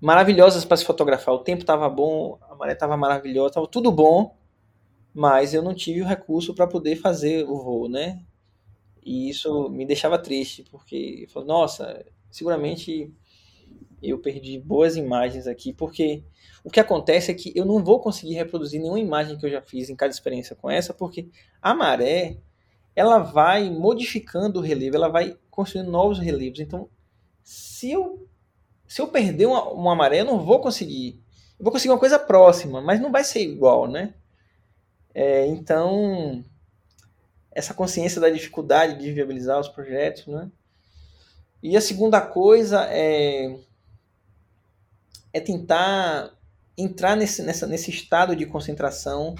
maravilhosas para se fotografar. O tempo estava bom, a maré estava maravilhosa, estava tudo bom, mas eu não tive o recurso para poder fazer o voo, né? E isso me deixava triste, porque eu falei, nossa, seguramente... eu perdi boas imagens aqui, porque o que acontece é que eu não vou conseguir reproduzir nenhuma imagem que eu já fiz em cada experiência com essa, porque a maré, ela vai modificando o relevo, ela vai construindo novos relevos. Então, se eu, se eu perder uma, uma maré, eu não vou conseguir. Eu vou conseguir uma coisa próxima, mas não vai ser igual, né? É, então, essa consciência da dificuldade de viabilizar os projetos, né? E a segunda coisa é... é tentar entrar nesse, nessa, nesse estado de concentração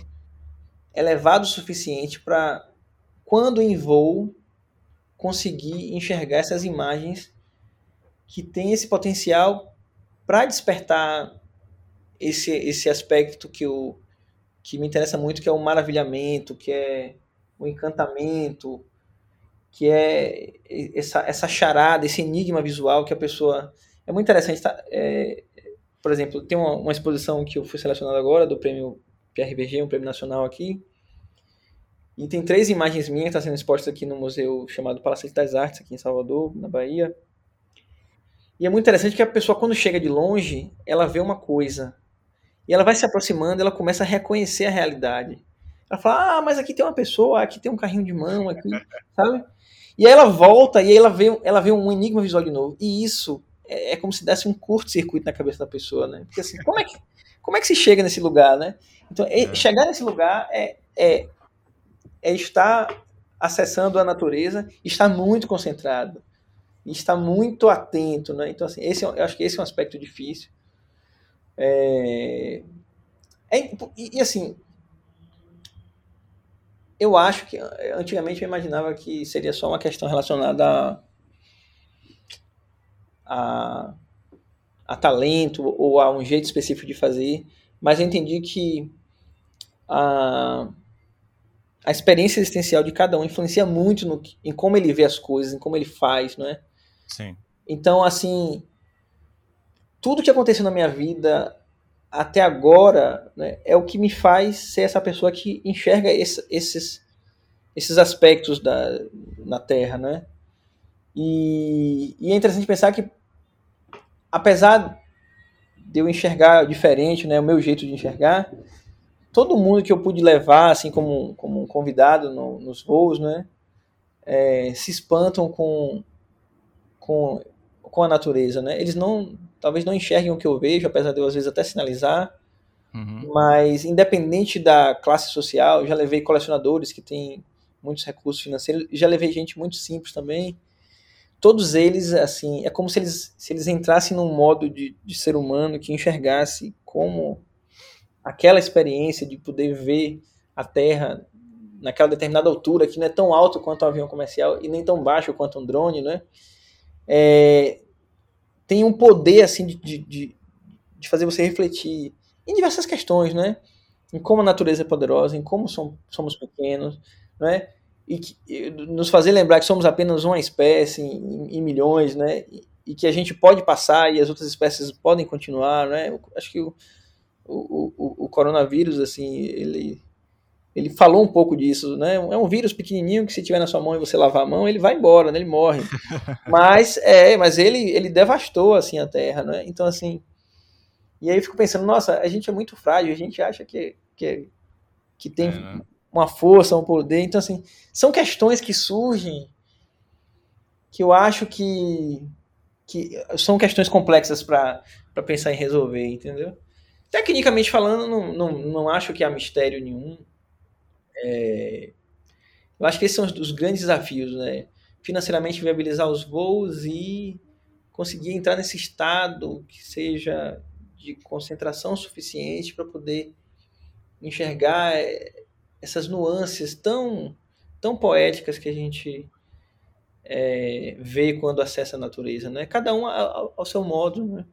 elevado o suficiente para, quando em voo, conseguir enxergar essas imagens que têm esse potencial para despertar esse, esse aspecto que, eu, que me interessa muito, que é o maravilhamento, que é o encantamento, que é essa, essa charada, esse enigma visual que a pessoa... É muito interessante, tá? É, por exemplo, tem uma, uma exposição que eu fui selecionado agora, do prêmio P R V G, um prêmio nacional aqui, e tem três imagens minhas que estão sendo expostas aqui no museu chamado Palacete das Artes, aqui em Salvador, na Bahia. E é muito interessante que a pessoa, quando chega de longe, ela vê uma coisa, e ela vai se aproximando, ela começa a reconhecer a realidade. Ela fala, ah, mas aqui tem uma pessoa, aqui tem um carrinho de mão, aqui, sabe? E aí ela volta, e aí ela vê, ela vê um enigma visual de novo, e isso... é como se desse um curto-circuito na cabeça da pessoa, né? Porque assim, como é que, como é que se chega nesse lugar, né? Então, é. Chegar nesse lugar é, é, é estar acessando a natureza, estar muito concentrado, estar muito atento, né? Então, assim, esse, eu acho que esse é um aspecto difícil. É, é, e, assim, eu acho que, antigamente eu imaginava que seria só uma questão relacionada a A, a talento ou a um jeito específico de fazer, mas eu entendi que a, a experiência existencial de cada um influencia muito no, em como ele vê as coisas, em como ele faz, não é? Sim. Então, assim, tudo que aconteceu na minha vida até agora, né, é o que me faz ser essa pessoa que enxerga esse, esses, esses aspectos da, na Terra, né? E, e é interessante pensar que, apesar de eu enxergar diferente, né, o meu jeito de enxergar, todo mundo que eu pude levar, assim, como, como um convidado no, nos voos, né, é, se espantam com, com, com a natureza, né? Eles não, talvez não enxerguem o que eu vejo, apesar de eu às vezes até sinalizar, uhum. Mas independente da classe social, eu já levei colecionadores que têm muitos recursos financeiros, já levei gente muito simples também, todos eles, assim, é como se eles, se eles entrassem num modo de, de ser humano que enxergasse como aquela experiência de poder ver a Terra naquela determinada altura, que não é tão alto quanto um avião comercial e nem tão baixo quanto um drone, né? É, tem um poder, assim, de, de, de fazer você refletir em diversas questões, né? Em como a natureza é poderosa, em como som, somos pequenos, né? E, que, e nos fazer lembrar que somos apenas uma espécie em, em milhões, né? E, e que a gente pode passar e as outras espécies podem continuar, né? Eu acho que o, o, o, o coronavírus, assim, ele... Ele falou um pouco disso, né? É um vírus pequenininho que se tiver na sua mão e você lavar a mão, ele vai embora, né? Ele morre. Mas é, mas ele, ele devastou, assim, a Terra, né? Então, assim... E aí eu fico pensando, nossa, a gente é muito frágil, a gente acha que, que, que tem é, né? uma força, um poder. Então, assim, são questões que surgem que eu acho que, que são questões complexas para pensar em resolver, entendeu? Tecnicamente falando, não, não, não acho que há mistério nenhum. É, eu acho que esses são os, os grandes desafios, né? Financeiramente viabilizar os voos e conseguir entrar nesse estado que seja de concentração suficiente para poder enxergar essas nuances tão, tão poéticas que a gente é, vê quando acessa a natureza, né? Cada um ao, ao seu modo, né?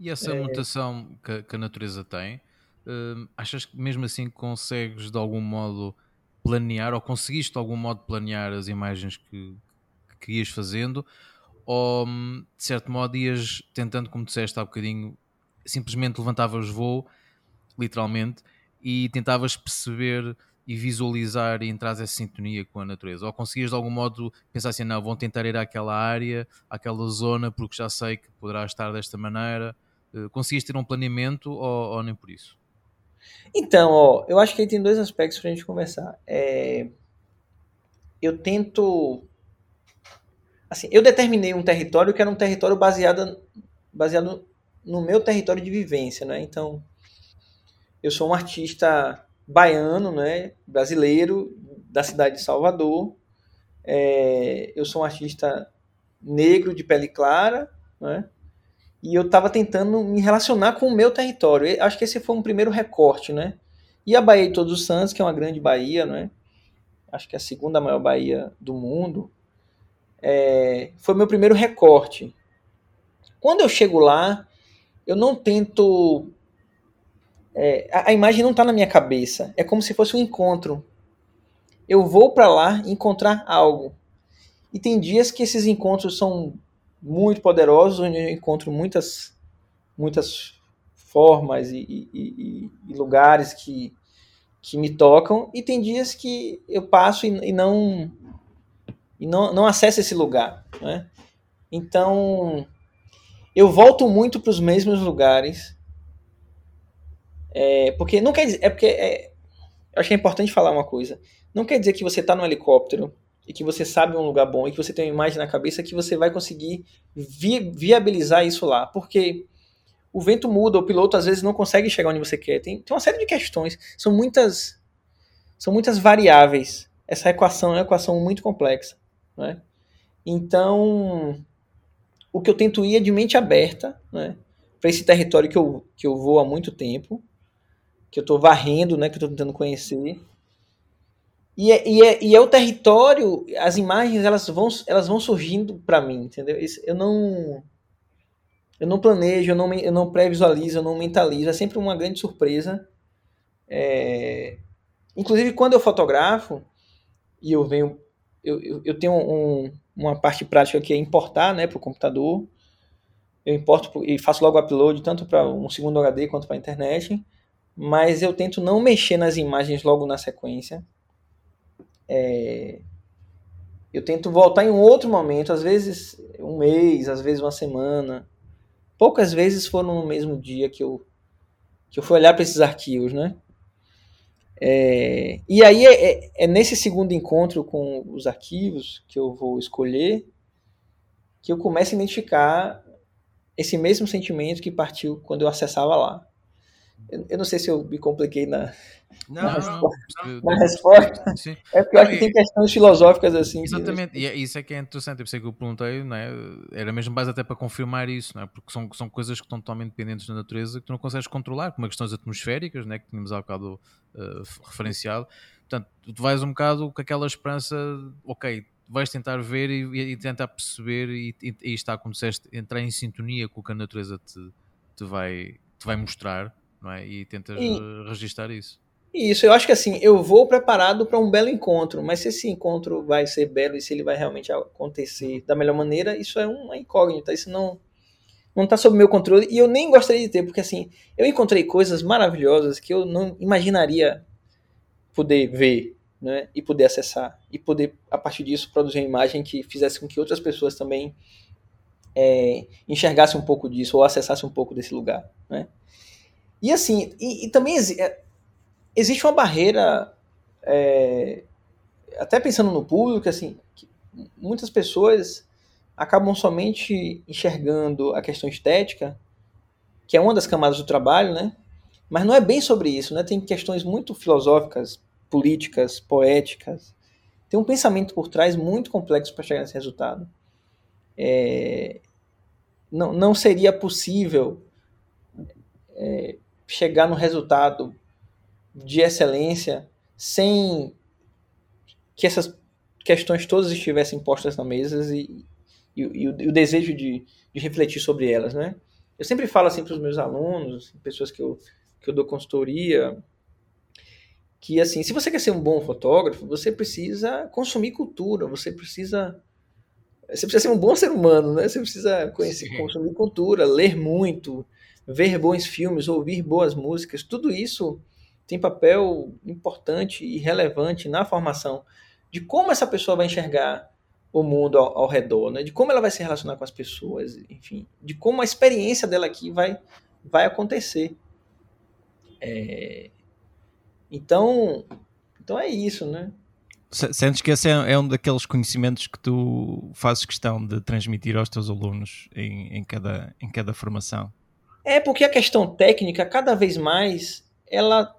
E essa é... mutação que, que a natureza tem, Uh, achas que mesmo assim consegues de algum modo planear, ou conseguiste de algum modo planear as imagens que, que ias fazendo, ou de certo modo ias tentando, como disseste há bocadinho, simplesmente levantavas voo, literalmente, e tentavas perceber e visualizar e entrar essa sintonia com a natureza, ou conseguias de algum modo pensar assim, não, vão tentar ir àquela área, àquela zona, porque já sei que poderá estar desta maneira? Uh, conseguias ter um planeamento ou, ou nem por isso? Então, ó, eu acho que aí tem dois aspectos para a gente conversar. É... Eu tento... Assim, eu determinei um território que era um território baseado, baseado no meu território de vivência, né? Então, eu sou um artista baiano, né? Brasileiro, da cidade de Salvador. É... Eu sou um artista negro, de pele clara, né? E eu estava tentando me relacionar com o meu território. Eu acho que esse foi um primeiro recorte, né? E a Baía de Todos os Santos, que é uma grande baía, né? Acho que é a segunda maior baía do mundo. É... Foi meu primeiro recorte. Quando eu chego lá, eu não tento... É... A, a imagem não está na minha cabeça. É como se fosse um encontro. Eu vou para lá encontrar algo. E tem dias que esses encontros são... muito poderosos, onde eu encontro muitas, muitas formas e, e, e lugares que, que me tocam, e tem dias que eu passo e, e, não, e não, não acesso esse lugar, né? Então, eu volto muito para os mesmos lugares, é, porque não quer dizer, é porque é, acho que é importante falar uma coisa, não quer dizer que você está num helicóptero, e que você sabe um lugar bom, e que você tem uma imagem na cabeça, que você vai conseguir vi- viabilizar isso lá. Porque o vento muda, o piloto às vezes não consegue chegar onde você quer. Tem, tem uma série de questões. São muitas, são muitas variáveis. Essa equação é uma equação muito complexa, né? Então, o que eu tento ir é de mente aberta, né? Para esse território que eu, que eu vou há muito tempo, que eu estou varrendo, né? Que eu estou tentando conhecer. E é, e, é, e é o território, as imagens, elas vão, elas vão surgindo para mim, entendeu? Eu não, eu não planejo, eu não, eu não pré-visualizo, eu não mentalizo. É sempre uma grande surpresa. É... Inclusive, quando eu fotografo, e eu venho, eu, eu, eu tenho um, uma parte prática que é importar, né, para o computador. Eu importo e faço logo upload, tanto para um segundo H D quanto para a internet. Mas eu tento não mexer nas imagens logo na sequência. É, eu tento voltar em um outro momento, às vezes um mês, às vezes uma semana. Poucas vezes foram no mesmo dia que eu, que eu fui olhar para esses arquivos, né? É, e aí é, é, é nesse segundo encontro com os arquivos que eu vou escolher que eu começo a identificar esse mesmo sentimento que partiu quando eu acessava lá. Eu não sei se eu me compliquei na, não, na resposta. Não, na resposta. Sim. É porque eu acho que tem questões filosóficas assim. Exatamente, que... e é, isso é que é interessante, por isso é que eu perguntei, não é? Era mesmo base até para confirmar isso, não é? Porque são, são coisas que estão totalmente dependentes da natureza que tu não consegues controlar, como as questões atmosféricas, não é? Que tínhamos há um bocado uh, referenciado. Portanto, tu vais um bocado com aquela esperança, ok, vais tentar ver e, e tentar perceber e, e, e está, como disseste, entrar em sintonia com o que a natureza te, te, vai, te vai mostrar. Não é? E tentas e, registar isso. Isso, eu acho que assim, eu vou preparado para um belo encontro, mas se esse encontro vai ser belo e se ele vai realmente acontecer da melhor maneira, isso é uma incógnita, isso não não está sob meu controle, e eu nem gostaria de ter, porque assim, eu encontrei coisas maravilhosas que eu não imaginaria poder ver, né? E poder acessar, e poder, a partir disso, produzir uma imagem que fizesse com que outras pessoas também é, enxergassem um pouco disso, ou acessassem um pouco desse lugar, né? E assim, e, e também exi- existe uma barreira, é, até pensando no público, assim, que muitas pessoas acabam somente enxergando a questão estética, que é uma das camadas do trabalho, né? Mas não é bem sobre isso, né? Tem questões muito filosóficas, políticas, poéticas, tem um pensamento por trás muito complexo para chegar nesse resultado. É, não, não seria possível... É, chegar num resultado de excelência sem que essas questões todas estivessem postas na mesa e, e, e, o, e o desejo de, de refletir sobre elas, né? Eu sempre falo assim para os meus alunos, pessoas que eu, que eu dou consultoria, que assim, se você quer ser um bom fotógrafo, você precisa consumir cultura, você precisa... Você precisa ser um bom ser humano, né? Você precisa conhecer, Sim. consumir cultura, ler muito, ver bons filmes, ouvir boas músicas. Tudo isso tem papel importante e relevante na formação de como essa pessoa vai enxergar o mundo ao, ao redor, né? De como ela vai se relacionar com as pessoas, enfim, de como a experiência dela aqui vai, vai acontecer. É... Então, então é isso, né? Sentes que esse é um daqueles conhecimentos que tu fazes questão de transmitir aos teus alunos em, em, cada, em cada formação? É, porque a questão técnica, cada vez mais, ela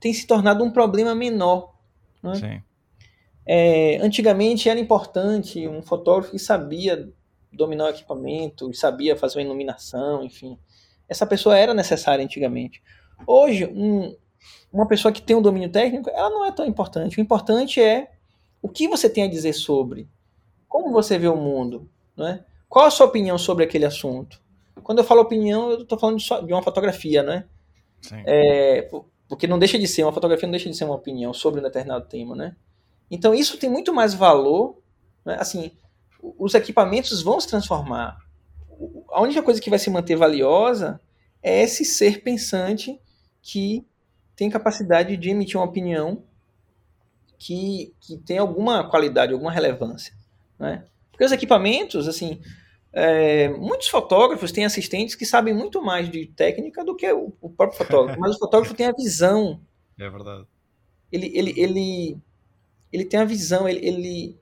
tem se tornado um problema menor, né? Sim. É, antigamente era importante um fotógrafo que sabia dominar o equipamento, sabia fazer uma iluminação, enfim. Essa pessoa era necessária antigamente. Hoje, um... uma pessoa que tem um domínio técnico, ela não é tão importante. O importante é o que você tem a dizer sobre, como você vê o mundo, né? Qual a sua opinião sobre aquele assunto? Quando eu falo opinião, eu estou falando de, só, de uma fotografia, né? Sim. É, porque não deixa de ser, uma fotografia não deixa de ser uma opinião sobre um determinado tema, né? Então isso tem muito mais valor, né? Assim, os equipamentos vão se transformar. A única coisa que vai se manter valiosa é esse ser pensante que tem capacidade de emitir uma opinião que, que tem alguma qualidade, alguma relevância, né? Porque os equipamentos, assim, é, muitos fotógrafos têm assistentes que sabem muito mais de técnica do que o, o próprio fotógrafo, mas o fotógrafo tem a visão. É verdade. Ele, ele, ele, ele tem a visão, ele, ele,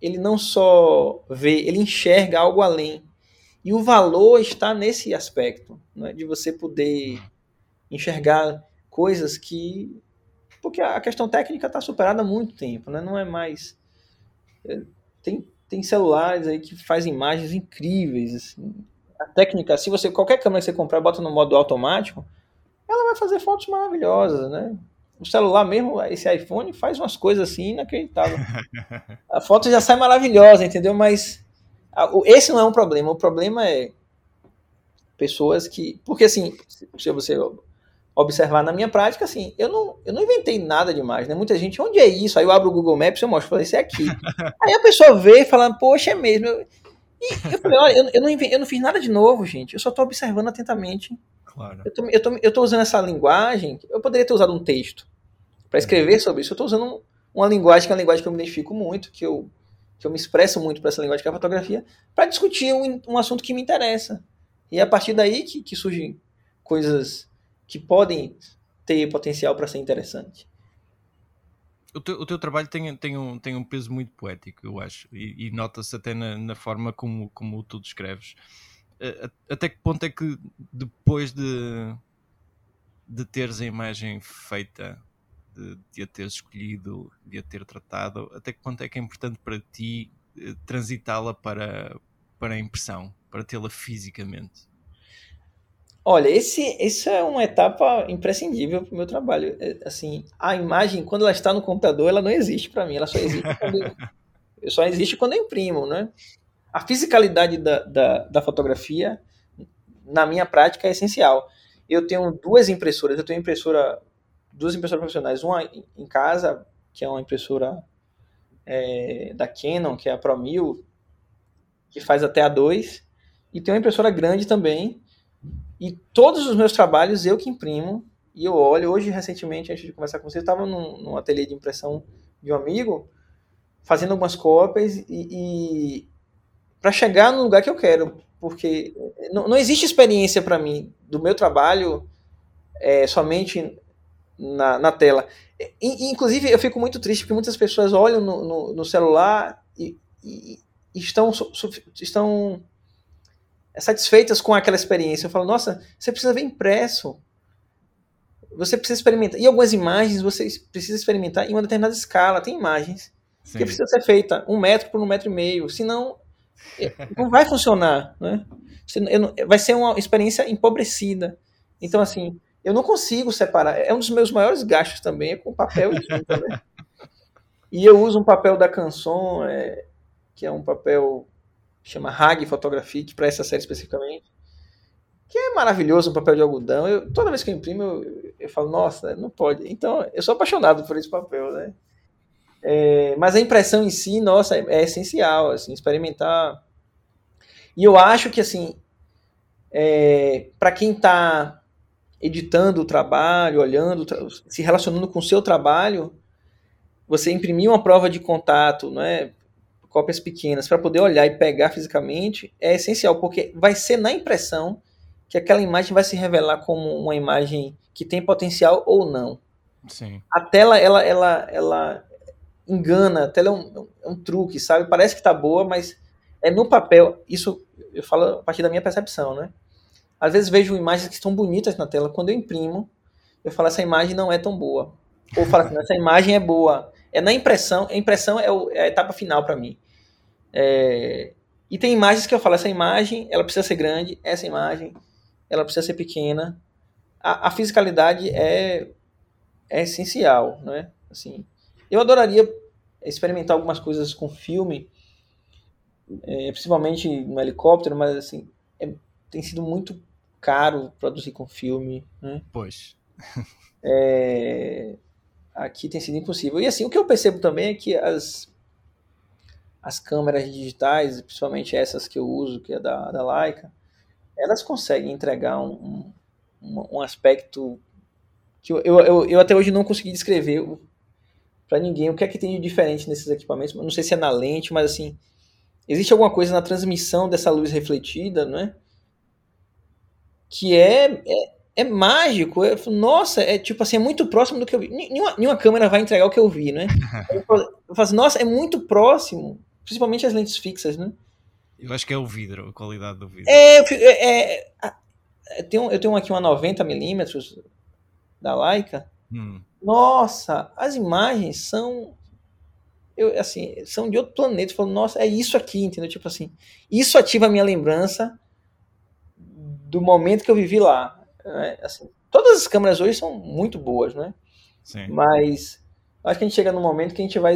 ele não só vê, ele enxerga algo além. E o valor está nesse aspecto, né? De você poder... enxergar coisas que... Porque a questão técnica está superada há muito tempo, né? Não é mais... Tem, tem celulares aí que fazem imagens incríveis, assim. A técnica, se você... Qualquer câmera que você comprar, bota no modo automático, ela vai fazer fotos maravilhosas, né? O celular mesmo, esse iPhone, faz umas coisas assim inacreditáveis. A foto já sai maravilhosa, entendeu? Mas esse não é um problema. O problema é pessoas que... Porque, assim, se você... observar na minha prática, assim, eu não, eu não inventei nada demais, né? Muita gente, onde é isso? Aí eu abro o Google Maps e eu mostro, falei, isso é aqui. Aí a pessoa vê e fala, poxa, é mesmo. E eu falei, olha, eu, eu, não, eu não fiz nada de novo, gente, eu só estou observando atentamente. Claro. Eu tô, eu tô, eu tô usando essa linguagem, eu poderia ter usado um texto para escrever uhum. sobre isso, eu estou usando um, uma linguagem que é uma linguagem que eu me identifico muito, que eu, que eu me expresso muito para essa linguagem que é a fotografia, para discutir um, um assunto que me interessa. E é a partir daí que, que surgem coisas... que podem ter potencial para ser interessante. O teu, o teu trabalho tem, tem, um, tem um peso muito poético, eu acho, e, e nota-se até na, na forma como, como tu descreves. até que ponto é que depois de, de teres a imagem feita, de, de a teres escolhido, de a ter tratado, até que ponto é que é importante para ti transitá-la para, para a impressão, para tê-la fisicamente? Olha, esse, essa é uma etapa imprescindível para o meu trabalho. É, assim, a imagem, quando ela está no computador, ela não existe para mim, ela só existe quando eu, eu só existe quando eu imprimo, né? A fisicalidade da, da, da fotografia, na minha prática, é essencial. Eu tenho duas impressoras, eu tenho impressora, duas impressoras profissionais, uma em casa, que é uma impressora é, da Canon, que é a Pro mil, que faz até A dois, e tem uma impressora grande também. E todos os meus trabalhos eu que imprimo, e eu olho. Hoje, recentemente, antes de conversar com vocês, eu estava num, num ateliê de impressão de um amigo, fazendo algumas cópias, e, e para chegar no lugar que eu quero, porque não, não existe experiência para mim do meu trabalho é, somente na, na tela. E, inclusive, eu fico muito triste, porque muitas pessoas olham no, no, no celular e, e, e estão... estão satisfeitas com aquela experiência. Eu falo, nossa, você precisa ver impresso. Você precisa experimentar. E algumas imagens você precisa experimentar em uma determinada escala. Tem imagens Sim. que precisam ser feitas um metro por um metro e meio. Senão, não vai funcionar. Né? Vai ser uma experiência empobrecida. Então, assim, eu não consigo separar. É um dos meus maiores gastos também, é com papel e tinta. Né? E eu uso um papel da Canson, é, que é um papel... chama Hag Photographic, para essa série especificamente, que é maravilhoso, um papel de algodão. Eu, toda vez que eu imprimo, eu, eu falo, nossa, não pode. Então, eu sou apaixonado por esse papel, né? É, mas a impressão em si, nossa, é, é essencial, assim, experimentar. E eu acho que, assim, é, para quem está editando o trabalho, olhando, se relacionando com o seu trabalho, você imprimir uma prova de contato, não é? Cópias pequenas, para poder olhar e pegar fisicamente, é essencial, porque vai ser na impressão que aquela imagem vai se revelar como uma imagem que tem potencial ou não. Sim. A tela, ela, ela, ela engana, a tela é um, é um truque, sabe? Parece que está boa, mas é no papel, isso eu falo a partir da minha percepção, né? Às vezes vejo imagens que estão bonitas na tela, quando eu imprimo, eu falo, essa imagem não é tão boa. Ou falo assim, essa imagem é boa. É na impressão, a impressão é, o, é a etapa final para mim. É, e tem imagens que eu falo, essa imagem, ela precisa ser grande, essa imagem, ela precisa ser pequena. A, a fisicalidade é, é essencial, né? Assim, eu adoraria experimentar algumas coisas com filme, é, principalmente no helicóptero, mas assim, é, tem sido muito caro produzir com filme, né? Pois. É, aqui tem sido impossível. E assim, o que eu percebo também é que as... as câmeras digitais, principalmente essas que eu uso, que é da, da Leica, elas conseguem entregar um, um, um aspecto que eu, eu, eu até hoje não consegui descrever para ninguém o que é que tem de diferente nesses equipamentos. Não sei se é na lente, mas assim, existe alguma coisa na transmissão dessa luz refletida, né? Que é, é, é mágico. É, nossa, é tipo assim, é muito próximo do que eu vi. Nenhuma, nenhuma câmera vai entregar o que eu vi, né? Eu falo, eu falo assim, nossa, é muito próximo. Principalmente as lentes fixas, né? Eu acho que é o vidro, a qualidade do vidro. É, é, é, é tenho, eu tenho aqui uma noventa milímetros da Leica. Hum. Nossa, as imagens são, eu, assim, são de outro planeta. Eu falo, nossa, é isso aqui, entendeu? Tipo assim, isso ativa a minha lembrança do momento que eu vivi lá. Né? Assim, todas as câmeras hoje são muito boas, né? Sim. Mas acho que a gente chega num momento que a gente vai...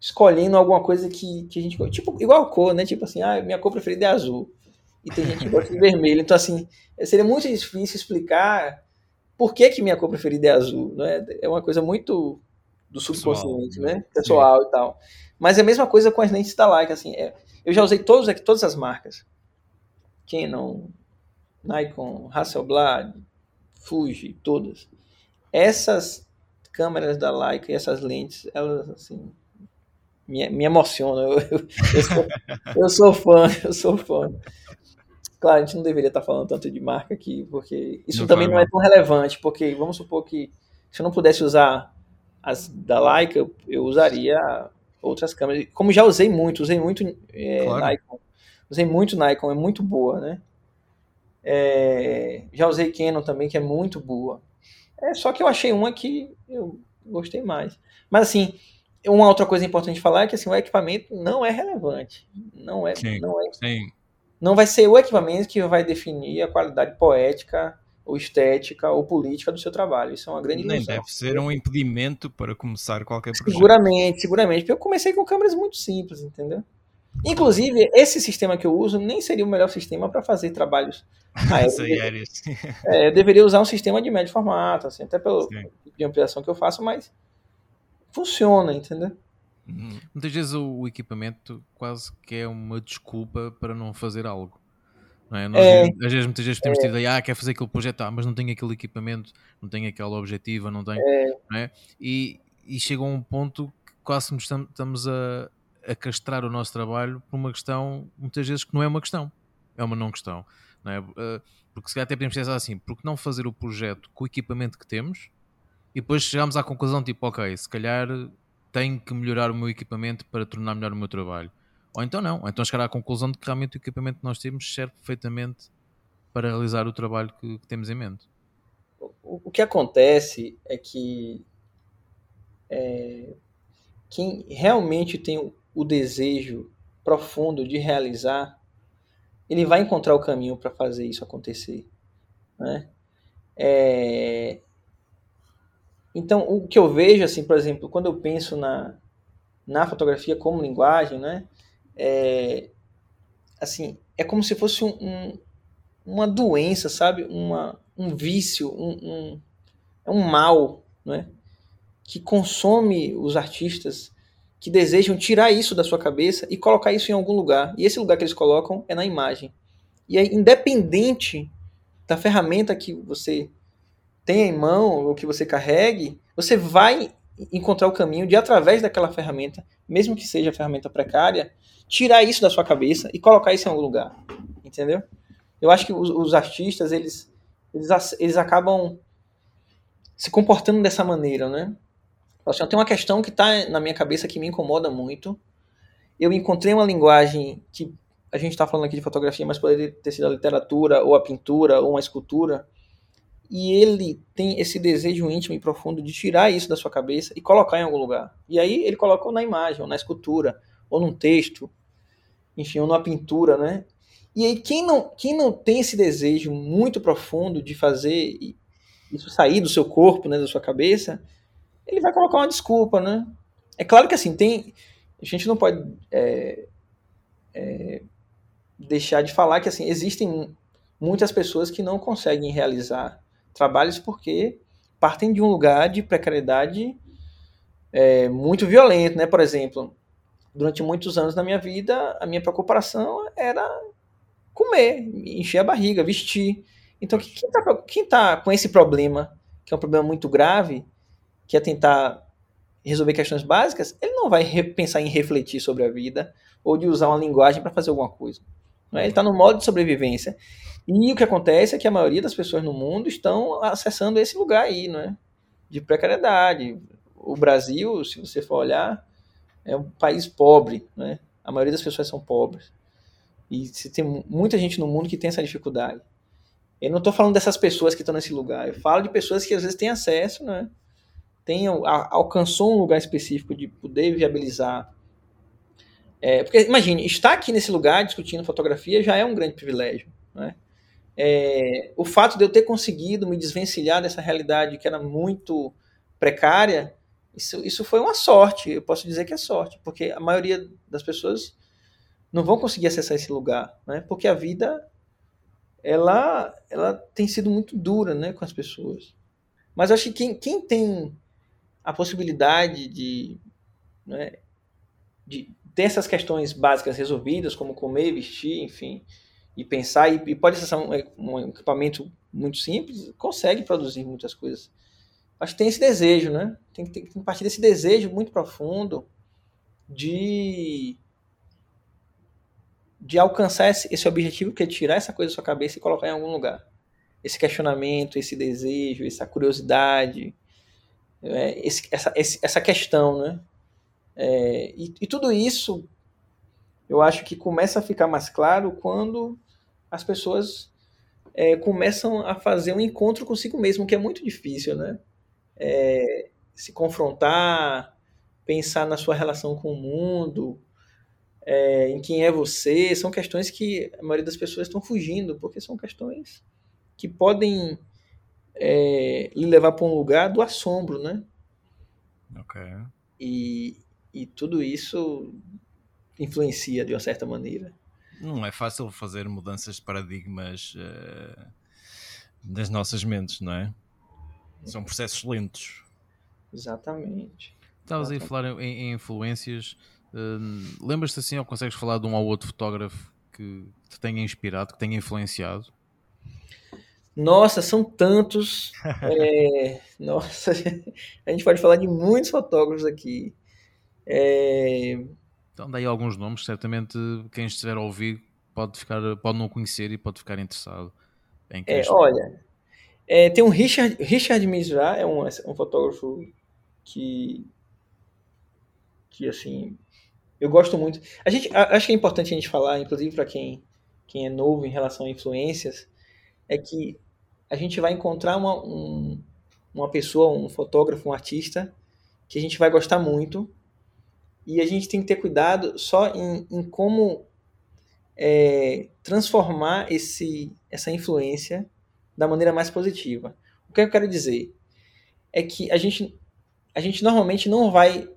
escolhendo alguma coisa que, que a gente... Tipo, igual a cor, né? Tipo assim, ah, minha cor preferida é azul. E tem gente que gosta de vermelho. Então, assim, seria muito difícil explicar por que que minha cor preferida é azul, né? É uma coisa muito do subconsciente, pessoal, né? Pessoal, sim. E tal. Mas é a mesma coisa com as lentes da Leica, assim. É, eu já usei todos, todas as marcas. Canon, Nikon, Hasselblad, Fuji, todas. Essas câmeras da Leica e essas lentes, elas, assim... Me, me emociona, eu, eu, eu, sou, eu sou fã, eu sou fã. Claro, a gente não deveria estar falando tanto de marca aqui, porque isso não também não é tão relevante, porque vamos supor que se eu não pudesse usar as da Leica, eu, eu usaria outras câmeras, como já usei muito, usei muito é, claro. Nikon, Usei muito Nikon, é muito boa, né? É, já usei Canon também, que é muito boa. É, só que eu achei uma que eu gostei mais. Mas, assim, uma outra coisa importante falar é que assim, o equipamento não é relevante. Não é, sim, não é, sim. Não vai ser o equipamento que vai definir a qualidade poética ou estética ou política do seu trabalho. Isso é uma grande ilusão. Deve ser um impedimento para começar qualquer projeto. Seguramente, seguramente. Porque eu comecei com câmeras muito simples, entendeu? Inclusive, esse sistema que eu uso nem seria o melhor sistema para fazer trabalhos aéreos. é, eu deveria usar um sistema de médio formato, assim, até pelo tipo de ampliação que eu faço, mas funciona, entendeu? Uhum. Muitas vezes o equipamento quase que é uma desculpa para não fazer algo. Não é? Nós, é, às vezes, muitas vezes temos é. tido ideia, ah, quer fazer aquele projeto, ah, mas não tenho aquele equipamento, não tenho aquela objetiva, não tenho. É. Não é? E, e chega a um ponto que quase nos tam, estamos a. a castrar o nosso trabalho por uma questão, muitas vezes, que não é uma questão, é uma não questão, não é? Porque se calhar até podemos pensar assim, porque não fazer o projeto com o equipamento que temos e depois chegamos à conclusão, tipo, ok, se calhar tenho que melhorar o meu equipamento para tornar melhor o meu trabalho, ou então não, ou então chegar à conclusão de que realmente o equipamento que nós temos serve perfeitamente para realizar o trabalho que, que temos em mente. O, o que acontece é que é, quem realmente tem o o desejo profundo de realizar, ele vai encontrar o caminho para fazer isso acontecer, né? É... Então, o que eu vejo, assim, por exemplo, quando eu penso na, na fotografia como linguagem, né? É... Assim, é como se fosse um, um, uma doença, sabe? Uma, um vício, um, um, um mal, né? Que consome os artistas, que desejam tirar isso da sua cabeça e colocar isso em algum lugar. E esse lugar que eles colocam é na imagem. E aí, independente da ferramenta que você tenha em mão ou que você carregue, você vai encontrar o caminho de, através daquela ferramenta, mesmo que seja ferramenta precária, tirar isso da sua cabeça e colocar isso em algum lugar. Entendeu? Eu acho que os, os artistas, eles, eles, eles acabam se comportando dessa maneira, né? Assim, tem uma questão que está na minha cabeça que me incomoda muito. Eu encontrei uma linguagem que a gente está falando aqui de fotografia, mas poderia ter sido a literatura, ou a pintura, ou uma escultura. E ele tem esse desejo íntimo e profundo de tirar isso da sua cabeça e colocar em algum lugar. E aí ele colocou na imagem, ou na escultura, ou num texto, enfim, ou numa pintura, né? E aí quem não, quem não tem esse desejo muito profundo de fazer isso sair do seu corpo, né, da sua cabeça, ele vai colocar uma desculpa, né? É claro que assim, tem... a gente não pode é, é, deixar de falar que assim, existem muitas pessoas que não conseguem realizar trabalhos porque partem de um lugar de precariedade é, muito violento, né? Por exemplo, durante muitos anos na minha vida, a minha preocupação era comer, encher a barriga, vestir. Então, quem tá, quem tá com esse problema, que é um problema muito grave, que é tentar resolver questões básicas, ele não vai pensar em refletir sobre a vida ou de usar uma linguagem para fazer alguma coisa. Não é? Ele está no modo de sobrevivência. E o que acontece é que a maioria das pessoas no mundo estão acessando esse lugar aí, não é? De precariedade. O Brasil, se você for olhar, é um país pobre, não é? A maioria das pessoas são pobres. E se tem muita gente no mundo que tem essa dificuldade. Eu não estou falando dessas pessoas que estão nesse lugar. Eu falo de pessoas que às vezes têm acesso, não é? Tem, alcançou um lugar específico de poder viabilizar. É, porque, imagine, estar aqui nesse lugar discutindo fotografia já é um grande privilégio, né? É, o fato de eu ter conseguido me desvencilhar dessa realidade que era muito precária, isso, isso foi uma sorte, eu posso dizer que é sorte, porque a maioria das pessoas não vão conseguir acessar esse lugar, né? Porque a vida ela, ela tem sido muito dura, né, com as pessoas. Mas eu acho que quem, quem tem a possibilidade de, né, de ter essas questões básicas resolvidas, como comer, vestir, enfim, e pensar, e, e pode acessar um, um equipamento muito simples, consegue produzir muitas coisas. Acho que tem esse desejo, né? Tem que, tem, tem que partir desse desejo muito profundo de, de alcançar esse, esse objetivo, que é tirar essa coisa da sua cabeça e colocar em algum lugar. Esse questionamento, esse desejo, essa curiosidade, né? Esse, essa, essa questão, né? É, e, e tudo isso eu acho que começa a ficar mais claro quando as pessoas é, começam a fazer um encontro consigo mesmo, que é muito difícil, né? É, se confrontar, pensar na sua relação com o mundo, é, em quem é você, são questões que a maioria das pessoas estão fugindo, porque são questões que podem é, lhe levar para um lugar do assombro, né? Ok. E, e tudo isso influencia de uma certa maneira. Não é fácil fazer mudanças de paradigmas uh, das nossas mentes, não é? São processos lentos. Exatamente. Estavas aí a falar em, em influências. Uh, lembras-te assim, ou consegues falar de um ou outro fotógrafo que te tenha inspirado, que tenha influenciado? Nossa, são tantos. é, nossa, a gente pode falar de muitos fotógrafos aqui. É... Então, daí alguns nomes, certamente quem estiver a ouvir pode, ficar, pode não conhecer e pode ficar interessado em quem é, está... Olha, é, tem um Richard, Richard Misrach, é um, um fotógrafo que, que, assim, eu gosto muito. A gente, a, acho que é importante a gente falar, inclusive para quem, quem é novo em relação a influências, é que a gente vai encontrar uma, um, uma pessoa, um fotógrafo, um artista, que a gente vai gostar muito, e a gente tem que ter cuidado só em, em como é, transformar esse, essa influência da maneira mais positiva. O que eu quero dizer é que a gente, a gente normalmente não vai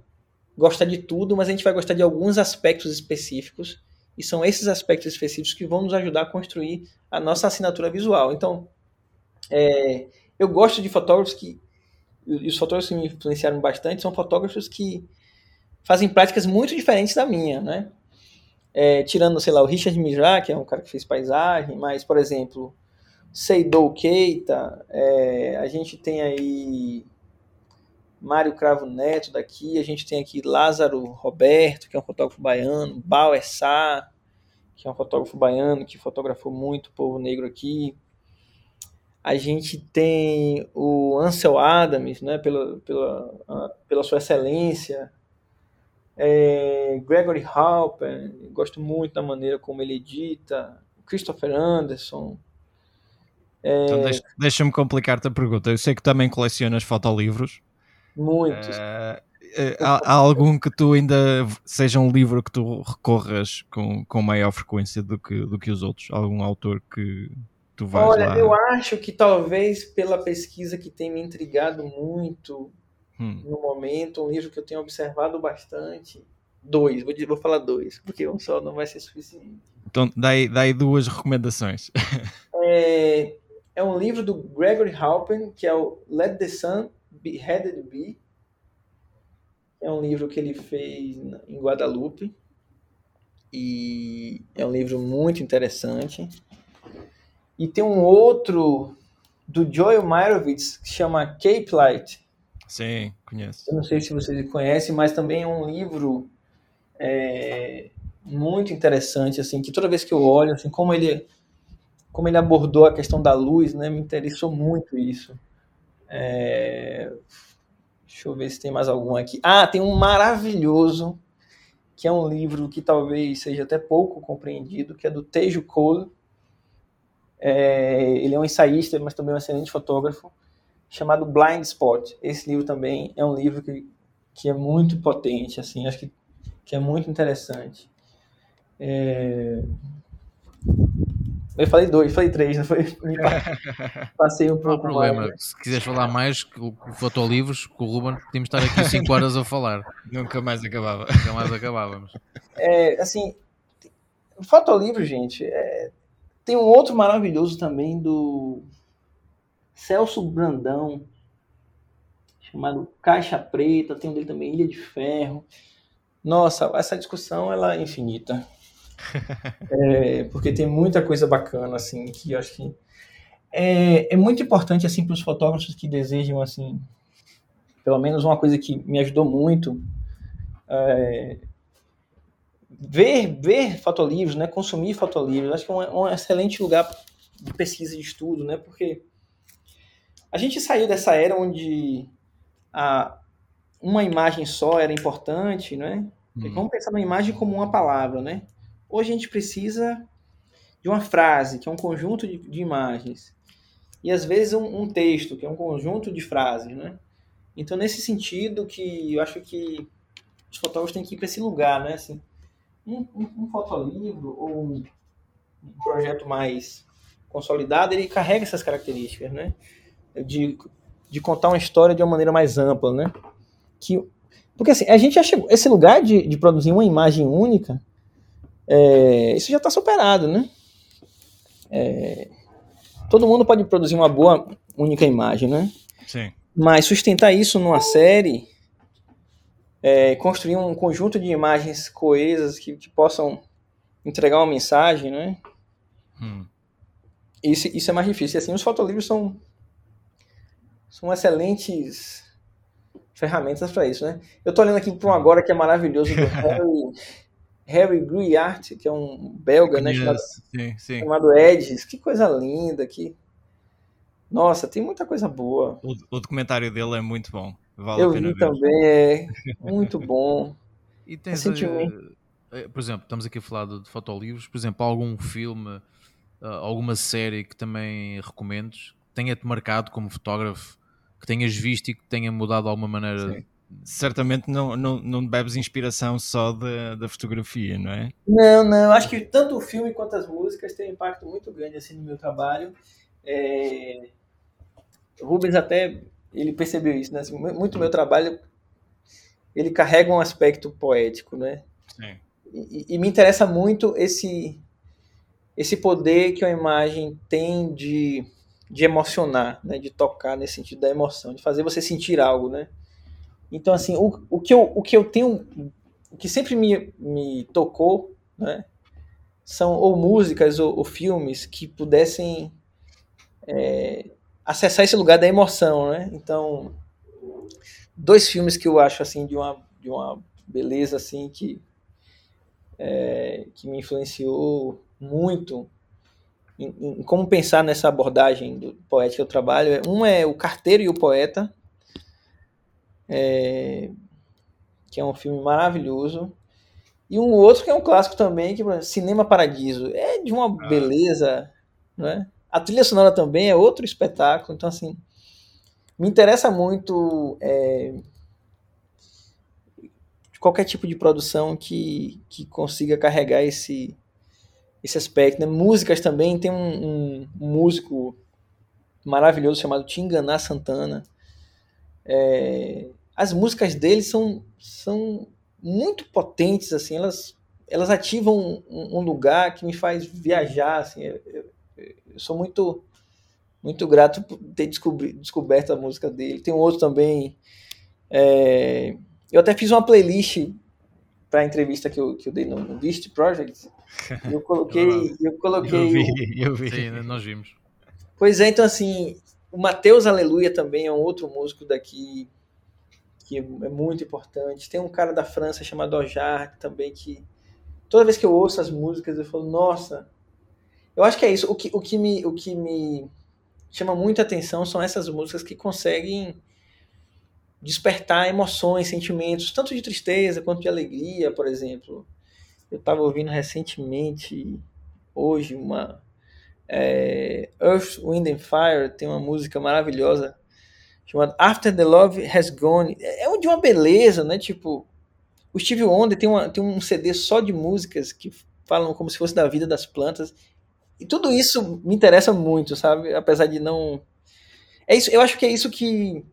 gostar de tudo, mas a gente vai gostar de alguns aspectos específicos, e são esses aspectos específicos que vão nos ajudar a construir a nossa assinatura visual. Então, é, eu gosto de fotógrafos que... E os fotógrafos que me influenciaram bastante são fotógrafos que fazem práticas muito diferentes da minha, né? É, tirando, sei lá, o Richard Misrach, que é um cara que fez paisagem, mas, por exemplo, Seydou Keita, é, a gente tem aí Mário Cravo Neto daqui, a gente tem aqui Lázaro Roberto, que é um fotógrafo baiano, Bauer Sá, que é um fotógrafo baiano que fotografou muito o povo negro aqui. A gente tem o Ansel Adams, né, pela, pela, a, pela sua excelência. É, Gregory Halper, gosto muito da maneira como ele edita. Christopher Anderson. É... Então deixa, deixa-me complicar-te a pergunta. Eu sei que também colecionas fotolivros. Muitos. É, é, há, há algum que tu ainda seja um livro que tu recorras com, com maior frequência do que, do que os outros? Algum autor que... Tu vais Olha, lá. Eu acho que talvez pela pesquisa que tem me intrigado muito hum. no momento, um livro que eu tenho observado bastante, dois, vou, vou falar dois, porque um só não vai ser suficiente. Então, daí, daí duas recomendações. É, é um livro do Gregory Halper, que é o Let the Sun Be Headed Be. É um livro que ele fez em Guadalupe e é um livro muito interessante. E tem um outro do Joel Meyerowitz que chama Cape Light. Sim, conheço. Eu não sei se vocês conhecem, mas também é um livro é, muito interessante, assim, que toda vez que eu olho, assim, como ele, como ele abordou a questão da luz, né, me interessou muito isso. É, deixa eu ver se tem mais algum aqui. Ah, tem um maravilhoso, que é um livro que talvez seja até pouco compreendido, que é do Tejo Cole. É, ele é um ensaísta, mas também um excelente fotógrafo, chamado Blind Spot. Esse livro também é um livro que, que é muito potente, assim, acho que, que é muito interessante. É... Eu falei dois, falei três, não foi? Passei um pouco. Não há problema. Mais. Se quiseres falar mais, com fotolivros, com o Ruben, podíamos estar aqui cinco horas a falar. Nunca mais acabava. Nunca mais acabávamos. É, assim, fotolivro, gente, é... Tem um outro maravilhoso também do Celso Brandão, chamado Caixa Preta, tem um dele também, Ilha de Ferro. Nossa, essa discussão ela é infinita. É, porque tem muita coisa bacana, assim, que eu acho que é, é muito importante, assim, para os fotógrafos que desejam, assim, pelo menos uma coisa que me ajudou muito, é, Ver, ver fotolivros, né? Consumir fotolivros, acho que é um, um excelente lugar de pesquisa e de estudo, né? Porque a gente saiu dessa era onde a, uma imagem só era importante, né? Hum. Vamos pensar na imagem como uma palavra, né? Hoje a gente precisa de uma frase, que é um conjunto de, de imagens. E às vezes um, um texto, que é um conjunto de frases, né? Então, nesse sentido que eu acho que os fotógrafos têm que ir para esse lugar, né? Assim, um, um, um fotolivro ou um projeto mais consolidado, ele carrega essas características, né? De, de contar uma história de uma maneira mais ampla, né? Que, porque assim, a gente já chegou... Esse lugar de, de produzir uma imagem única, é, isso já está superado, né? É, todo mundo pode produzir uma boa, única imagem, né? Sim. Mas sustentar isso numa série, é, construir um conjunto de imagens coesas que, que possam entregar uma mensagem, né? Hum. Isso, isso é mais difícil. E, assim, os fotolivros são, são excelentes ferramentas para isso, né? Eu tô olhando aqui para um agora que é maravilhoso, do Harry, Harry Gruyaert, que é um belga, né? Chamado, sim, sim. chamado Edges. Que coisa linda aqui. Nossa, tem muita coisa boa. O, o documentário dele é muito bom. Vale Eu a pena vi ver. Também, é muito bom. E tens, é, por exemplo, estamos aqui a falar de, de fotolivros. Por exemplo, algum filme, alguma série que também recomendes, que tenha-te marcado como fotógrafo, que tenhas visto e que tenha mudado de alguma maneira? Sim. Certamente não, não, não bebes inspiração só da, da fotografia, não é? Não, não. Acho que tanto o filme quanto as músicas têm um impacto muito grande assim, no meu trabalho. É... Rubens até ele percebeu isso, né? Assim, muito meu trabalho ele carrega um aspecto poético, né? Sim. E, e me interessa muito esse esse poder que a imagem tem de, de emocionar, né? De tocar nesse sentido da emoção, de fazer você sentir algo, né? Então assim, o, o que eu o que eu tenho, o que sempre me, me tocou, né? São ou músicas ou, ou filmes que pudessem é, acessar esse lugar da emoção, né? Então, dois filmes que eu acho assim de uma de uma beleza assim que é, que me influenciou muito em, em como pensar nessa abordagem do poética que eu trabalho. Um é O Carteiro e o Poeta, é, que é um filme maravilhoso, e um outro que é um clássico também, que é Cinema Paradiso, é de uma ah. beleza, né? A trilha sonora também é outro espetáculo. Então, assim, me interessa muito é, qualquer tipo de produção que, que consiga carregar esse, esse aspecto, né? Músicas também. Tem um, um músico maravilhoso chamado Tinganá Santana. É, as músicas dele são, são muito potentes, assim, elas, elas ativam um, um lugar que me faz viajar, assim, eu, Eu sou muito, muito grato por ter descobri, descoberto a música dele. Tem um outro também. É... Eu até fiz uma playlist para a entrevista que eu, que eu dei no, no Beast Project. Eu coloquei. Eu, coloquei eu vi, eu vi. Sim, nós vimos. Pois é, então assim, o Matheus Aleluia também é um outro músico daqui que é muito importante. Tem um cara da França chamado Ojar também, que toda vez que eu ouço as músicas eu falo, nossa. Eu acho que é isso. O que, o, que me, o que me chama muita atenção são essas músicas que conseguem despertar emoções, sentimentos, tanto de tristeza quanto de alegria, por exemplo. Eu estava ouvindo recentemente, hoje, uma é, Earth, Wind and Fire, tem uma música maravilhosa chamada After the Love Has Gone. É de uma beleza, né? Tipo, o Steve Wonder tem, uma, tem um C D só de músicas que falam como se fosse da vida das plantas. E tudo isso me interessa muito, sabe? Apesar de não... É isso, eu acho que é isso que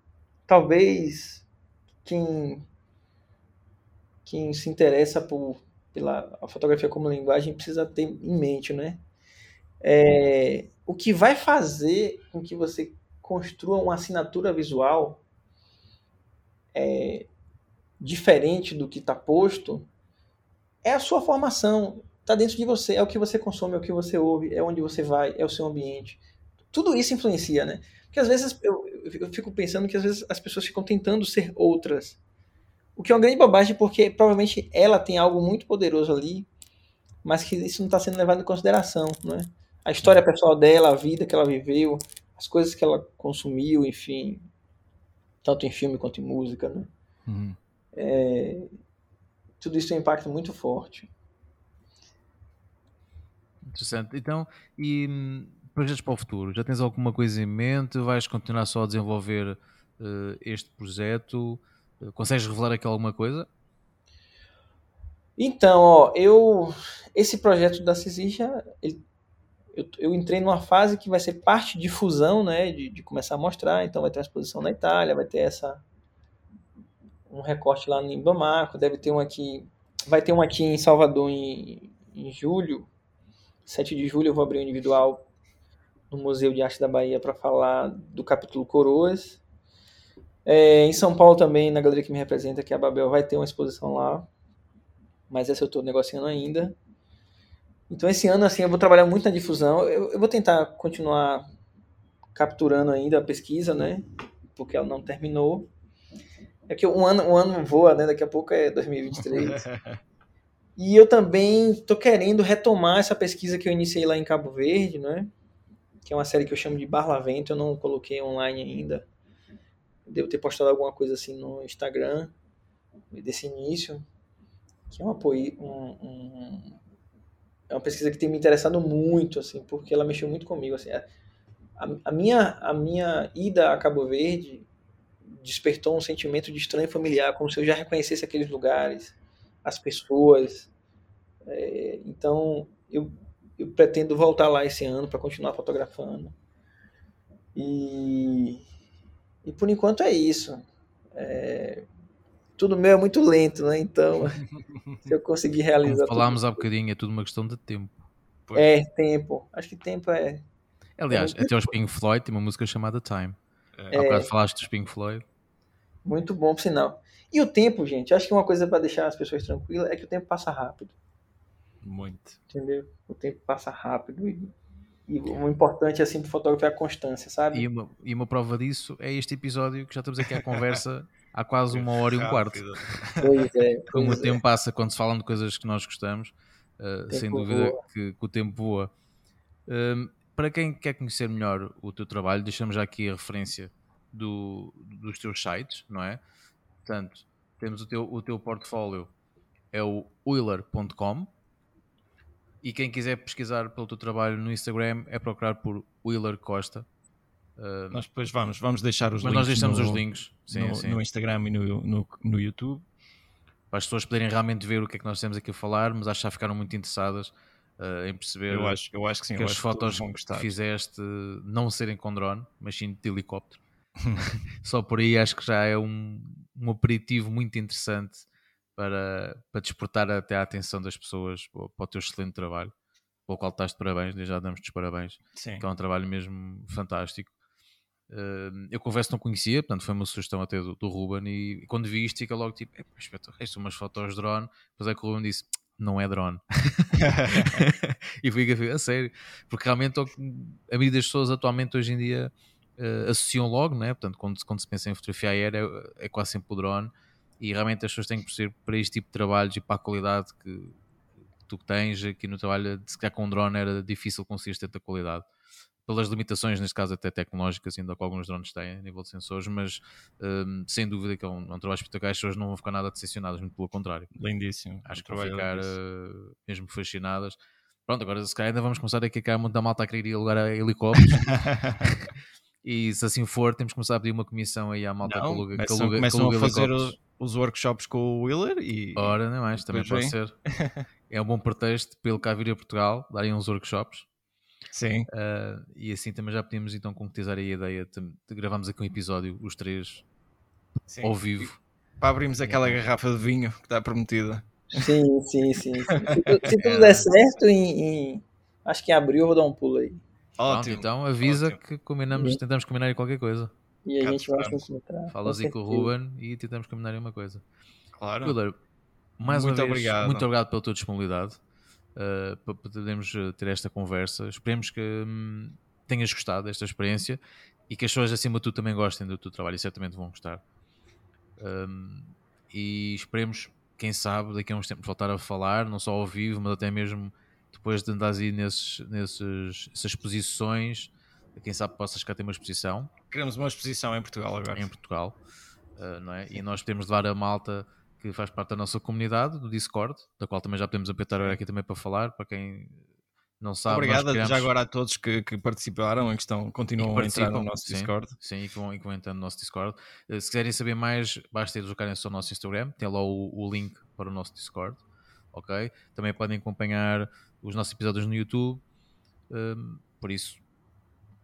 talvez quem, quem se interessa por, pela a fotografia como linguagem precisa ter em mente, né? É, o que vai fazer com que você construa uma assinatura visual é, diferente do que está posto é a sua formação. Está dentro de você, é o que você consome, é o que você ouve, é onde você vai, é o seu ambiente. Tudo isso influencia, né? Porque às vezes eu, eu fico pensando que às vezes as pessoas ficam tentando ser outras. O que é uma grande bobagem, porque provavelmente ela tem algo muito poderoso ali, mas que isso não está sendo levado em consideração, né? A história pessoal dela, a vida que ela viveu, as coisas que ela consumiu, enfim, tanto em filme quanto em música, né? Uhum. É, tudo isso tem um impacto muito forte. Interessante. Então, e projetos para o futuro? Já tens alguma coisa em mente? Vais continuar só a desenvolver uh, este projeto? Uh, consegues revelar aqui alguma coisa? Então, ó, eu, esse projeto da Sizígia, ele, eu, eu entrei numa fase que vai ser parte de fusão, né, de, de começar a mostrar. Então vai ter uma exposição na Itália, vai ter essa, um recorte lá em Bamako, deve ter um aqui, vai ter um aqui em Salvador em, em julho, sete de julho eu vou abrir um individual no Museu de Arte da Bahia para falar do capítulo Coroas. É, em São Paulo também, na galeria que me representa, que é a Babel, vai ter uma exposição lá. Mas essa eu estou negociando ainda. Então esse ano assim, eu vou trabalhar muito na difusão. Eu, eu vou tentar continuar capturando ainda a pesquisa, né? Porque ela não terminou. É que um ano, um ano voa, né? Daqui a pouco é dois mil e vinte e três. E eu também estou querendo retomar essa pesquisa que eu iniciei lá em Cabo Verde, né? Que é uma série que eu chamo de Barlavento. Eu não coloquei online ainda. Devo ter postado alguma coisa assim no Instagram desse início. Que é uma, um, um, é uma pesquisa que tem me interessado muito, assim, porque ela mexeu muito comigo. Assim, a, a, minha, a minha ida a Cabo Verde despertou um sentimento de estranho familiar, como se eu já reconhecesse aqueles lugares, as pessoas. É, então, eu, eu pretendo voltar lá esse ano para continuar fotografando. E, e, por enquanto, é isso. É... Tudo meu é muito lento, né? Então, se eu conseguir realizar... Como falámos tudo... há bocadinho, é tudo uma questão de tempo. Pois. É, tempo. Acho que tempo é... Aliás, é até os Pink Floyd tem uma música chamada Time. É. Há bocado falaste dos Pink Floyd. Muito bom, por sinal. E o tempo, gente, acho que uma coisa para deixar as pessoas tranquilas é que o tempo passa rápido. Muito. Entendeu? O tempo passa rápido e... E o importante, assim, para o fotógrafo é a constância, sabe? E uma, e uma prova disso é este episódio que já estamos aqui à conversa há quase uma hora e um quarto. Pois é. Como o tempo passa quando se falam de coisas que nós gostamos, uh, sem dúvida que, que o tempo voa. Um, para quem quer conhecer melhor o teu trabalho, deixamos já aqui a referência do, dos teus sites, não é? Portanto, temos o teu, o teu portfólio, é o willer ponto com. E quem quiser pesquisar pelo teu trabalho no Instagram é procurar por Willer Costa. Uh, nós depois vamos, vamos deixar os mas links. Nós deixamos no, os links sim, no, sim. no Instagram e no, no, no YouTube. Para as pessoas poderem realmente ver o que é que nós temos aqui a falar, mas acho que já ficaram muito interessadas uh, em perceber eu acho, eu acho que, sim, que eu as acho fotos que, que fizeste não serem com drone, mas sim de helicóptero. Só por aí acho que já é um, um aperitivo muito interessante. Para, para despertar até a atenção das pessoas para o teu excelente trabalho, pelo qual estás de parabéns, já damos-te os parabéns. Sim. Que é um trabalho mesmo fantástico. Eu confesso que não conhecia, portanto foi uma sugestão até do, do Ruben, e quando vi isto fica logo tipo, isto são umas fotos de drone, depois é que o Ruben disse, não é drone. E fica a sério, porque realmente a maioria das pessoas atualmente hoje em dia associam logo, né? Portanto quando, quando se pensa em fotografia aérea é quase sempre o drone. E realmente as pessoas têm que perceber para este tipo de trabalhos e para a qualidade que tu tens aqui no trabalho, se calhar com um drone era difícil conseguir ter a qualidade. Pelas limitações, neste caso até tecnológicas, ainda que alguns drones têm a nível de sensores, mas um, sem dúvida que é um, um trabalho espetacular, as pessoas não vão ficar nada decepcionadas, muito pelo contrário. Lindíssimo. Acho que vão ficar uh, mesmo fascinadas. Pronto, agora se calhar ainda vamos começar aqui a cair muito da malta a querer ir alugar helicópteros. E se assim for, temos que começar a pedir uma comissão aí à malta não, que aluga helicópteros. Começam, começam aluga a fazer os, os workshops com o Willer e... Ora, não é mais, também pode ser. É um bom pretexto para ele cá vir a Portugal, darem uns workshops. Sim. Uh, e assim também já podemos então concretizar aí a ideia de, de gravarmos aqui um episódio, os três, sim, ao vivo. Para abrirmos aquela é. garrafa de vinho que está prometida. Sim, sim, sim. sim. Se, se tudo der certo, em, em... acho que em abril eu vou dar um pulo aí. Ótimo. Então avisa Ótimo. que combinamos, tentamos combinar em qualquer coisa. E a Cá gente vai encontrar. Falas aí com o Ruben e tentamos combinar em uma coisa. Claro. Willer, mais muito uma vez, obrigado. muito obrigado pela tua disponibilidade uh, para podermos ter esta conversa. Esperemos que hum, tenhas gostado desta experiência e que as pessoas acima de tudo também gostem do teu trabalho e certamente vão gostar. Um, e esperemos, quem sabe, daqui a uns tempos voltar a falar, não só ao vivo, mas até mesmo depois de andares aí nesses, nesses, nessas exposições, quem sabe possas cá ter uma exposição. Queremos uma exposição em Portugal agora. Em Portugal, uh, não é? E nós podemos levar a malta que faz parte da nossa comunidade, do Discord, da qual também já podemos apertar aqui também para falar, para quem Não sabe, obrigado já agora a todos que, que participaram e que estão, continuam que a entrar no nosso sim, Discord. Sim, e que vão, e que vão entrar no nosso Discord. Uh, se quiserem saber mais, basta ir deslocarem-se ao nosso Instagram, tem lá o, o link para o nosso Discord, ok? Também podem acompanhar os nossos episódios no YouTube, uh, por isso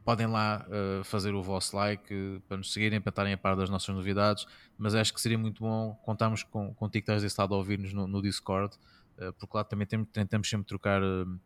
podem lá uh, fazer o vosso like uh, para nos seguirem, para estarem a par das nossas novidades, mas acho que seria muito bom contarmos com, contigo que estás desse lado a ouvir-nos no, no Discord, uh, porque lá também temos, tentamos sempre trocar... Uh,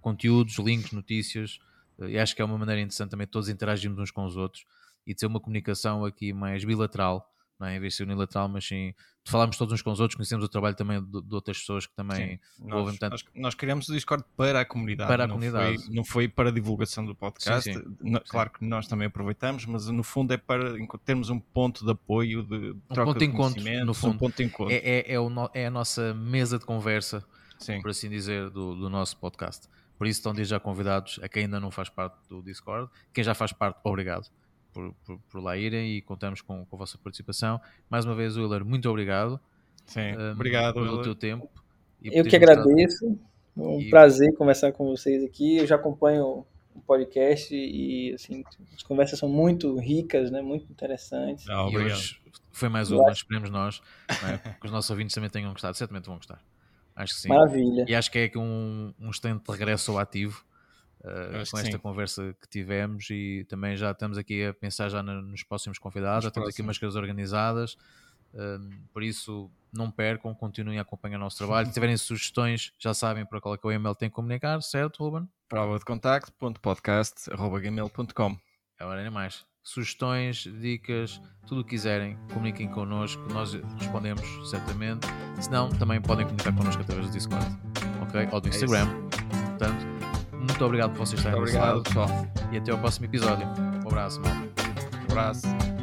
conteúdos, links, notícias, e acho que é uma maneira interessante também de todos interagirmos uns com os outros e de ser uma comunicação aqui mais bilateral, não é? Em vez de ser unilateral, mas sim de falarmos todos uns com os outros, conhecemos o trabalho também de, de outras pessoas que também sim, ouvem. Nós, portanto, nós, nós criamos o Discord para a comunidade, para a não, comunidade. Foi, não foi para a divulgação do podcast, sim, sim. No, sim. Claro que nós também aproveitamos, mas no fundo é para termos um ponto de apoio, de troca um ponto de encontro, no fundo. Um ponto de encontro. É, é, é, o no, é a nossa mesa de conversa, sim, por assim dizer, do, do nosso podcast. Por isso estão desde já convidados a quem ainda não faz parte do Discord. Quem já faz parte, obrigado por, por, por lá irem e contamos com, com a vossa participação. Mais uma vez, Willer, muito obrigado. Sim, um, obrigado pelo teu tempo. E eu que agradeço. Dado... Um e... prazer conversar com vocês aqui. Eu já acompanho o podcast e assim, as conversas são muito ricas, né? Muito interessantes. Não, obrigado. E hoje foi mais uma, esperemos nós, né? Que os nossos ouvintes também tenham gostado. Certamente vão gostar. Acho que sim. Maravilha. E acho que é aqui um, um excelente regresso ao ativo uh, com esta sim. conversa que tivemos e também já estamos aqui a pensar já no, nos próximos convidados, nos já próximos. Temos aqui umas coisas organizadas, uh, por isso não percam, continuem a acompanhar o nosso trabalho. Se tiverem sugestões, já sabem para qual é que o e-mail tem que comunicar, certo, Ruben? Prova de contacto ponto podcast arroba gmail ponto com. Agora nem mais. Sugestões, dicas, tudo o que quiserem, comuniquem connosco, nós respondemos certamente. Se não, também podem comunicar connosco através do Discord, ok? Ou do Instagram. É, portanto, muito obrigado por vocês estarem aqui. Obrigado, pessoal. E até ao próximo episódio. Um abraço, mal. Um abraço.